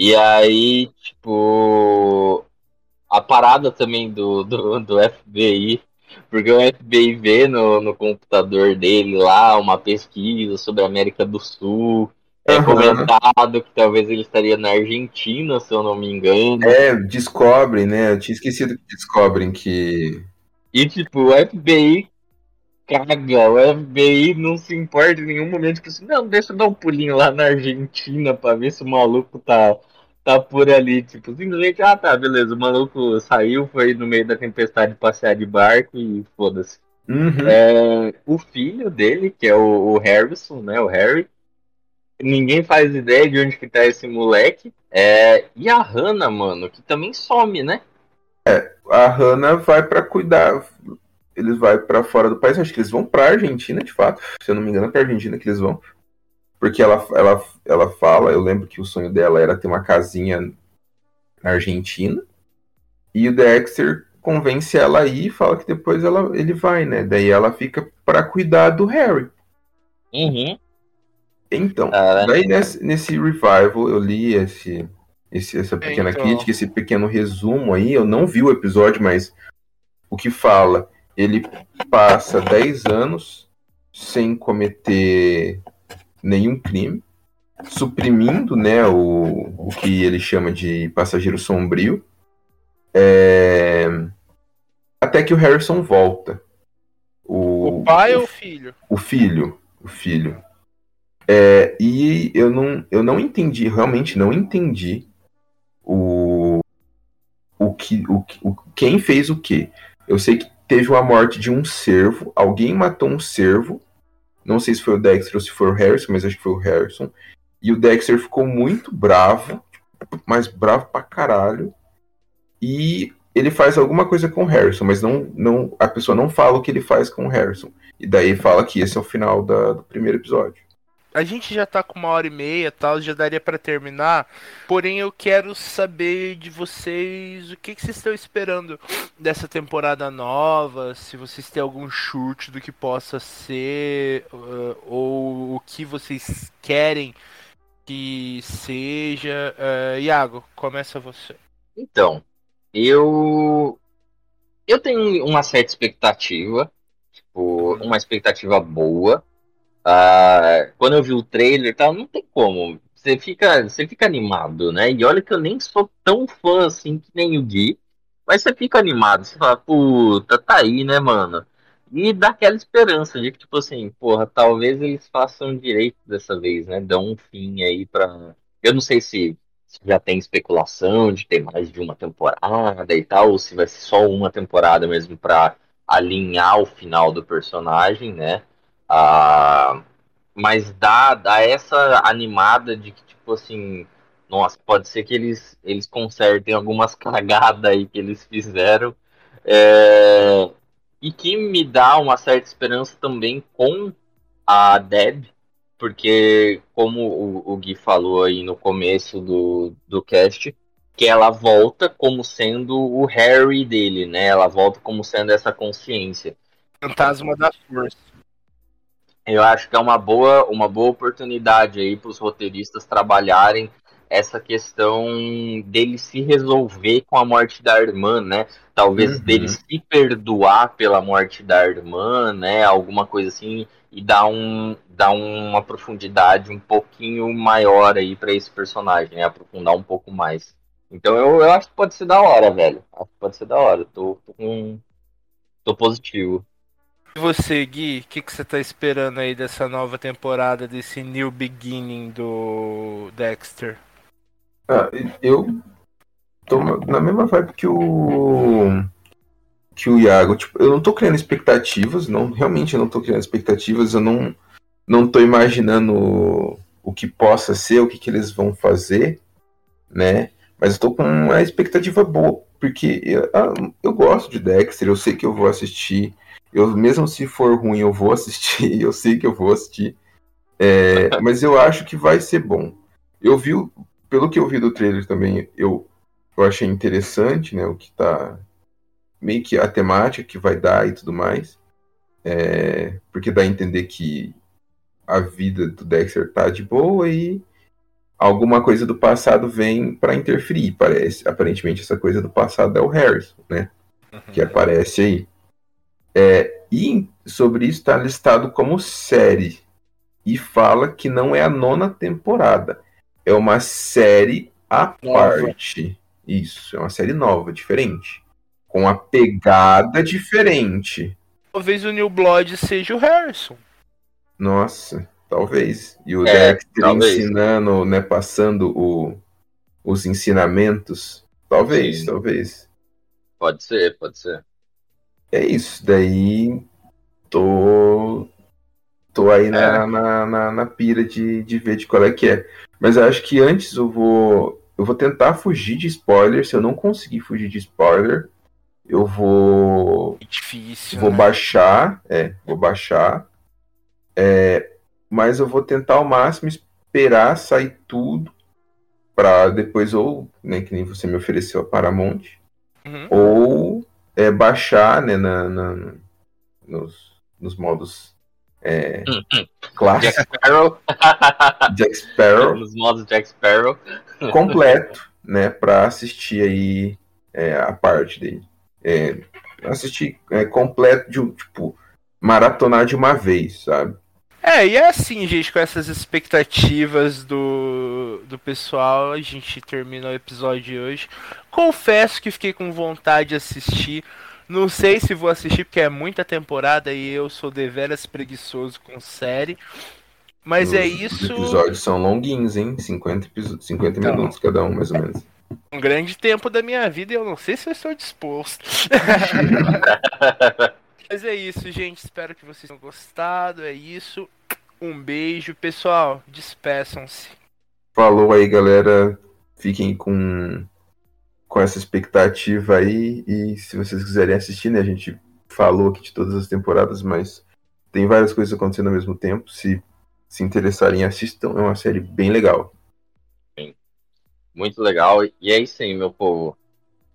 E aí, tipo, a parada também do, do, do F B I, porque o F B I vê no, no computador dele lá uma pesquisa sobre a América do Sul. É uhum. comentado que talvez ele estaria na Argentina, se eu não me engano. É, descobrem, né? Eu tinha esquecido que descobrem que... E, tipo, o F B I caga, o F B I não se importa em nenhum momento. Que assim, não, deixa eu dar um pulinho lá na Argentina pra ver se o maluco tá, tá por ali. Tipo, simplesmente, ah, tá, beleza, o maluco saiu, foi no meio da tempestade passear de barco e foda-se. Uhum. É, o filho dele, que é o, o Harrison, né, o Harry, ninguém faz ideia de onde que tá esse moleque. É, e a Hannah, mano, que também some, né? É, a Hannah vai pra cuidar, eles vai pra fora do país, acho que eles vão pra Argentina, de fato, se eu não me engano é pra Argentina que eles vão, porque ela, ela, ela fala, eu lembro que o sonho dela era ter uma casinha na Argentina, e o Dexter convence ela a ir e fala que depois ela, ele vai, né, daí ela fica pra cuidar do Harry. Uhum. Então, ah, daí nesse, nesse revival eu li esse... Esse, essa pequena então... crítica, esse pequeno resumo aí, eu não vi o episódio, mas o que fala, ele passa dez anos sem cometer nenhum crime, suprimindo, né, o, o que ele chama de passageiro sombrio, é... até que o Harrison volta. O, o pai o, ou o filho? O filho, o filho. É, e eu não, eu não entendi, realmente não entendi O, o que o, o, quem fez o que. Eu sei que teve uma morte de um cervo. Alguém matou um cervo. Não sei se foi o Dexter ou se foi o Harrison, mas acho que foi o Harrison. E o Dexter ficou muito bravo, mas bravo pra caralho. E ele faz alguma coisa com o Harrison, mas não, não, a pessoa não fala o que ele faz com o Harrison. E daí fala que esse é o final da, do primeiro episódio. A gente já tá com uma hora e meia, tal, já daria pra terminar. Porém, eu quero saber de vocês o que, que vocês estão esperando dessa temporada nova. Se vocês têm algum chute do que possa ser, uh, ou o que vocês querem que seja. Uh, Iago, começa você. Então, eu... Eu tenho uma certa expectativa. Tipo, uma expectativa boa. Uh, quando eu vi o trailer e tal, não tem como, você fica, você fica animado, né? E olha que eu nem sou tão fã assim que nem o Gui, mas você fica animado, você fala, puta, tá aí, né, mano? E dá aquela esperança de que, tipo assim, porra, talvez eles façam direito dessa vez, né? Dão um fim aí pra... Eu não sei se, se já tem especulação de ter mais de uma temporada e tal, ou se vai ser só uma temporada mesmo pra alinhar o final do personagem, né? Ah, mas dá, dá essa animada de que, tipo assim, nossa, pode ser que eles, eles consertem algumas cagadas aí que eles fizeram. É, e que me dá uma certa esperança também com a Deb, porque, como o, o Gui falou aí no começo do, do cast, que ela volta como sendo o Harry dele, né? Ela volta como sendo essa consciência. Fantasma da Força. Eu acho que é uma boa, uma boa oportunidade aí para os roteiristas trabalharem essa questão dele se resolver com a morte da irmã, né? Talvez uhum. dele se perdoar pela morte da irmã, né? Alguma coisa assim, e dar, um, dar uma profundidade um pouquinho maior aí para esse personagem, né? Aprofundar um pouco mais. Então eu, eu acho que pode ser da hora, velho. Acho que pode ser da hora. Tô, tô, com... tô positivo. E você, Gui, o que, que você tá esperando aí dessa nova temporada, desse new beginning do Dexter? Ah, eu tô na mesma vibe que o que o Iago. Tipo, eu não tô criando expectativas, não, realmente eu não tô criando expectativas, eu não, não tô imaginando o que possa ser, o que, que eles vão fazer, né? Mas eu tô com uma expectativa boa, porque eu, eu gosto de Dexter, eu sei que eu vou assistir. Eu, mesmo se for ruim, eu vou assistir, eu sei que eu vou assistir, é, mas eu acho que vai ser bom. Eu vi, pelo que eu vi do trailer também, eu, eu achei interessante, né, o que tá, meio que a temática que vai dar e tudo mais, é, porque dá a entender que a vida do Dexter tá de boa e alguma coisa do passado vem para interferir, parece. Aparentemente essa coisa do passado é o Harrison, né? Uhum. Que aparece aí. É, e sobre isso está listado como série. E fala que não é a nona temporada. É uma série à nova. Parte. Isso, é uma série nova, diferente. Com uma pegada diferente. Talvez o New Blood seja o Harrison. Nossa, talvez. E o é, Dexter talvez. Ensinando, né, passando o, os ensinamentos. Talvez, Sim. talvez. Pode ser, pode ser. É isso, daí tô, tô aí é. na, na, na, na pira de, de ver de qual é que é. Mas eu acho que antes eu vou, eu vou tentar fugir de spoiler. Se eu não conseguir fugir de spoiler, eu vou... É difícil, Vou né? baixar, é, vou baixar. É, mas eu vou tentar ao máximo esperar sair tudo pra depois ou, né, que nem você me ofereceu a Paramount, uhum. ou... É, baixar, né, na, na, nos, nos modos é, clássicos. Jack Sparrow. Jack Sparrow. Nos modos Jack Sparrow. Completo, né, pra assistir aí é, a parte dele. É, assistir é, completo, de tipo, maratonar de uma vez, sabe? É, e é assim, gente, com essas expectativas do, do pessoal, a gente termina o episódio de hoje. Confesso que fiquei com vontade de assistir, não sei se vou assistir porque é muita temporada e eu sou deveras preguiçoso com série, mas os, é isso... Os episódios são longuinhos, hein? cinquenta, cinquenta então, minutos cada um, mais ou menos. Um grande tempo da minha vida e eu não sei se eu estou disposto. Mas é isso, gente. Espero que vocês tenham gostado. É isso. Um beijo. Pessoal, despeçam-se. Falou aí, galera. Fiquem com, com essa expectativa aí. E se vocês quiserem assistir, né? A gente falou aqui de todas as temporadas, mas tem várias coisas acontecendo ao mesmo tempo. Se se interessarem, assistam. É uma série bem legal. Sim. Muito legal. E é isso aí, meu povo.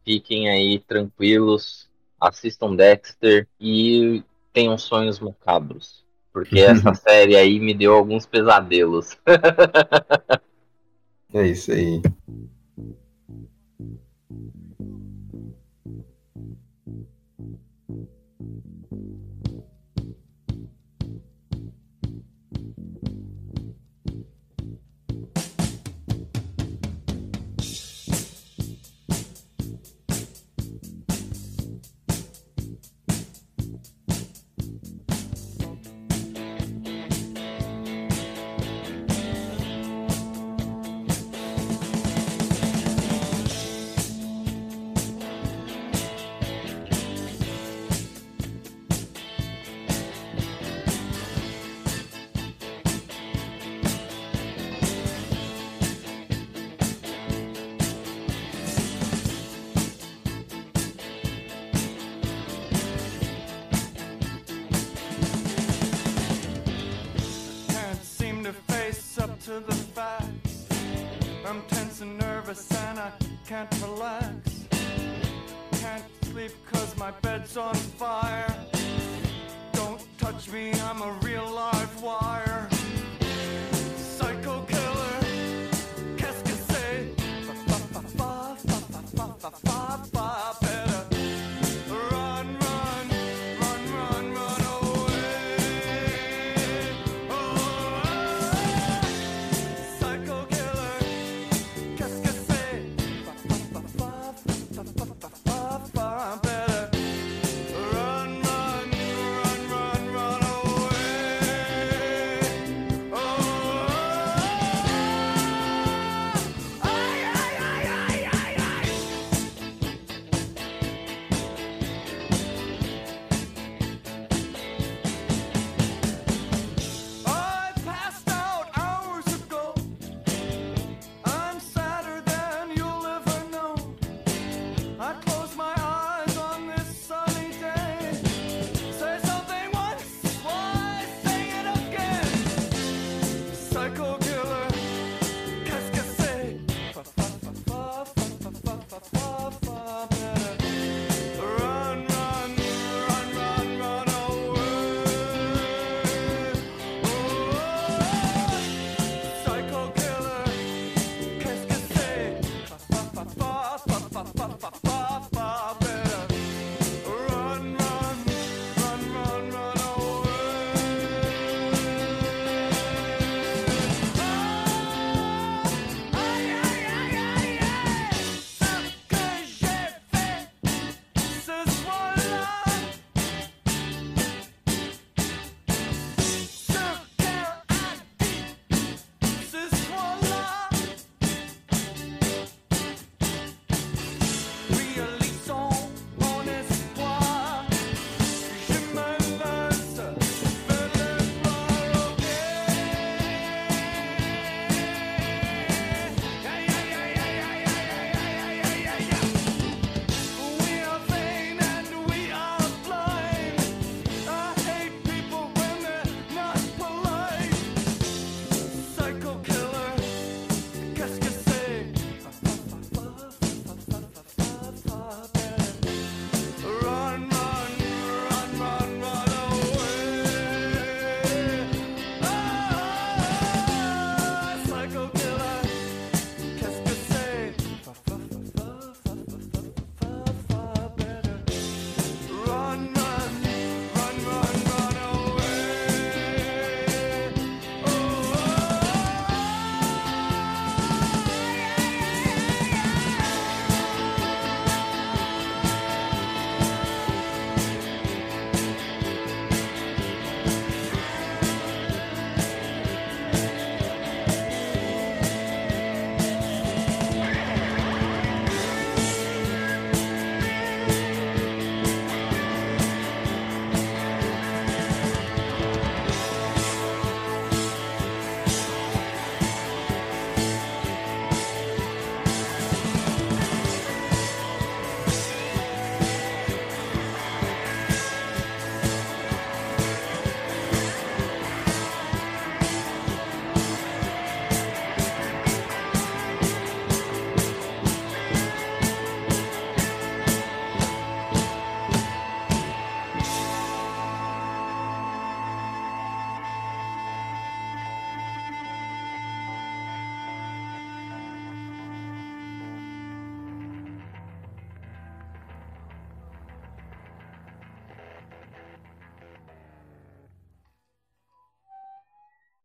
Fiquem aí tranquilos. Assistam Dexter e tenham sonhos macabros. Porque essa série aí me deu alguns pesadelos. É isso aí. To the facts, I'm tense and nervous and I can't relax. Can't sleep cause my bed's on fire. Don't touch me, I'm a real live wire. Psycho killer, qu'est-ce que c'est? Fa fa fa fa fa fa fa fa fa.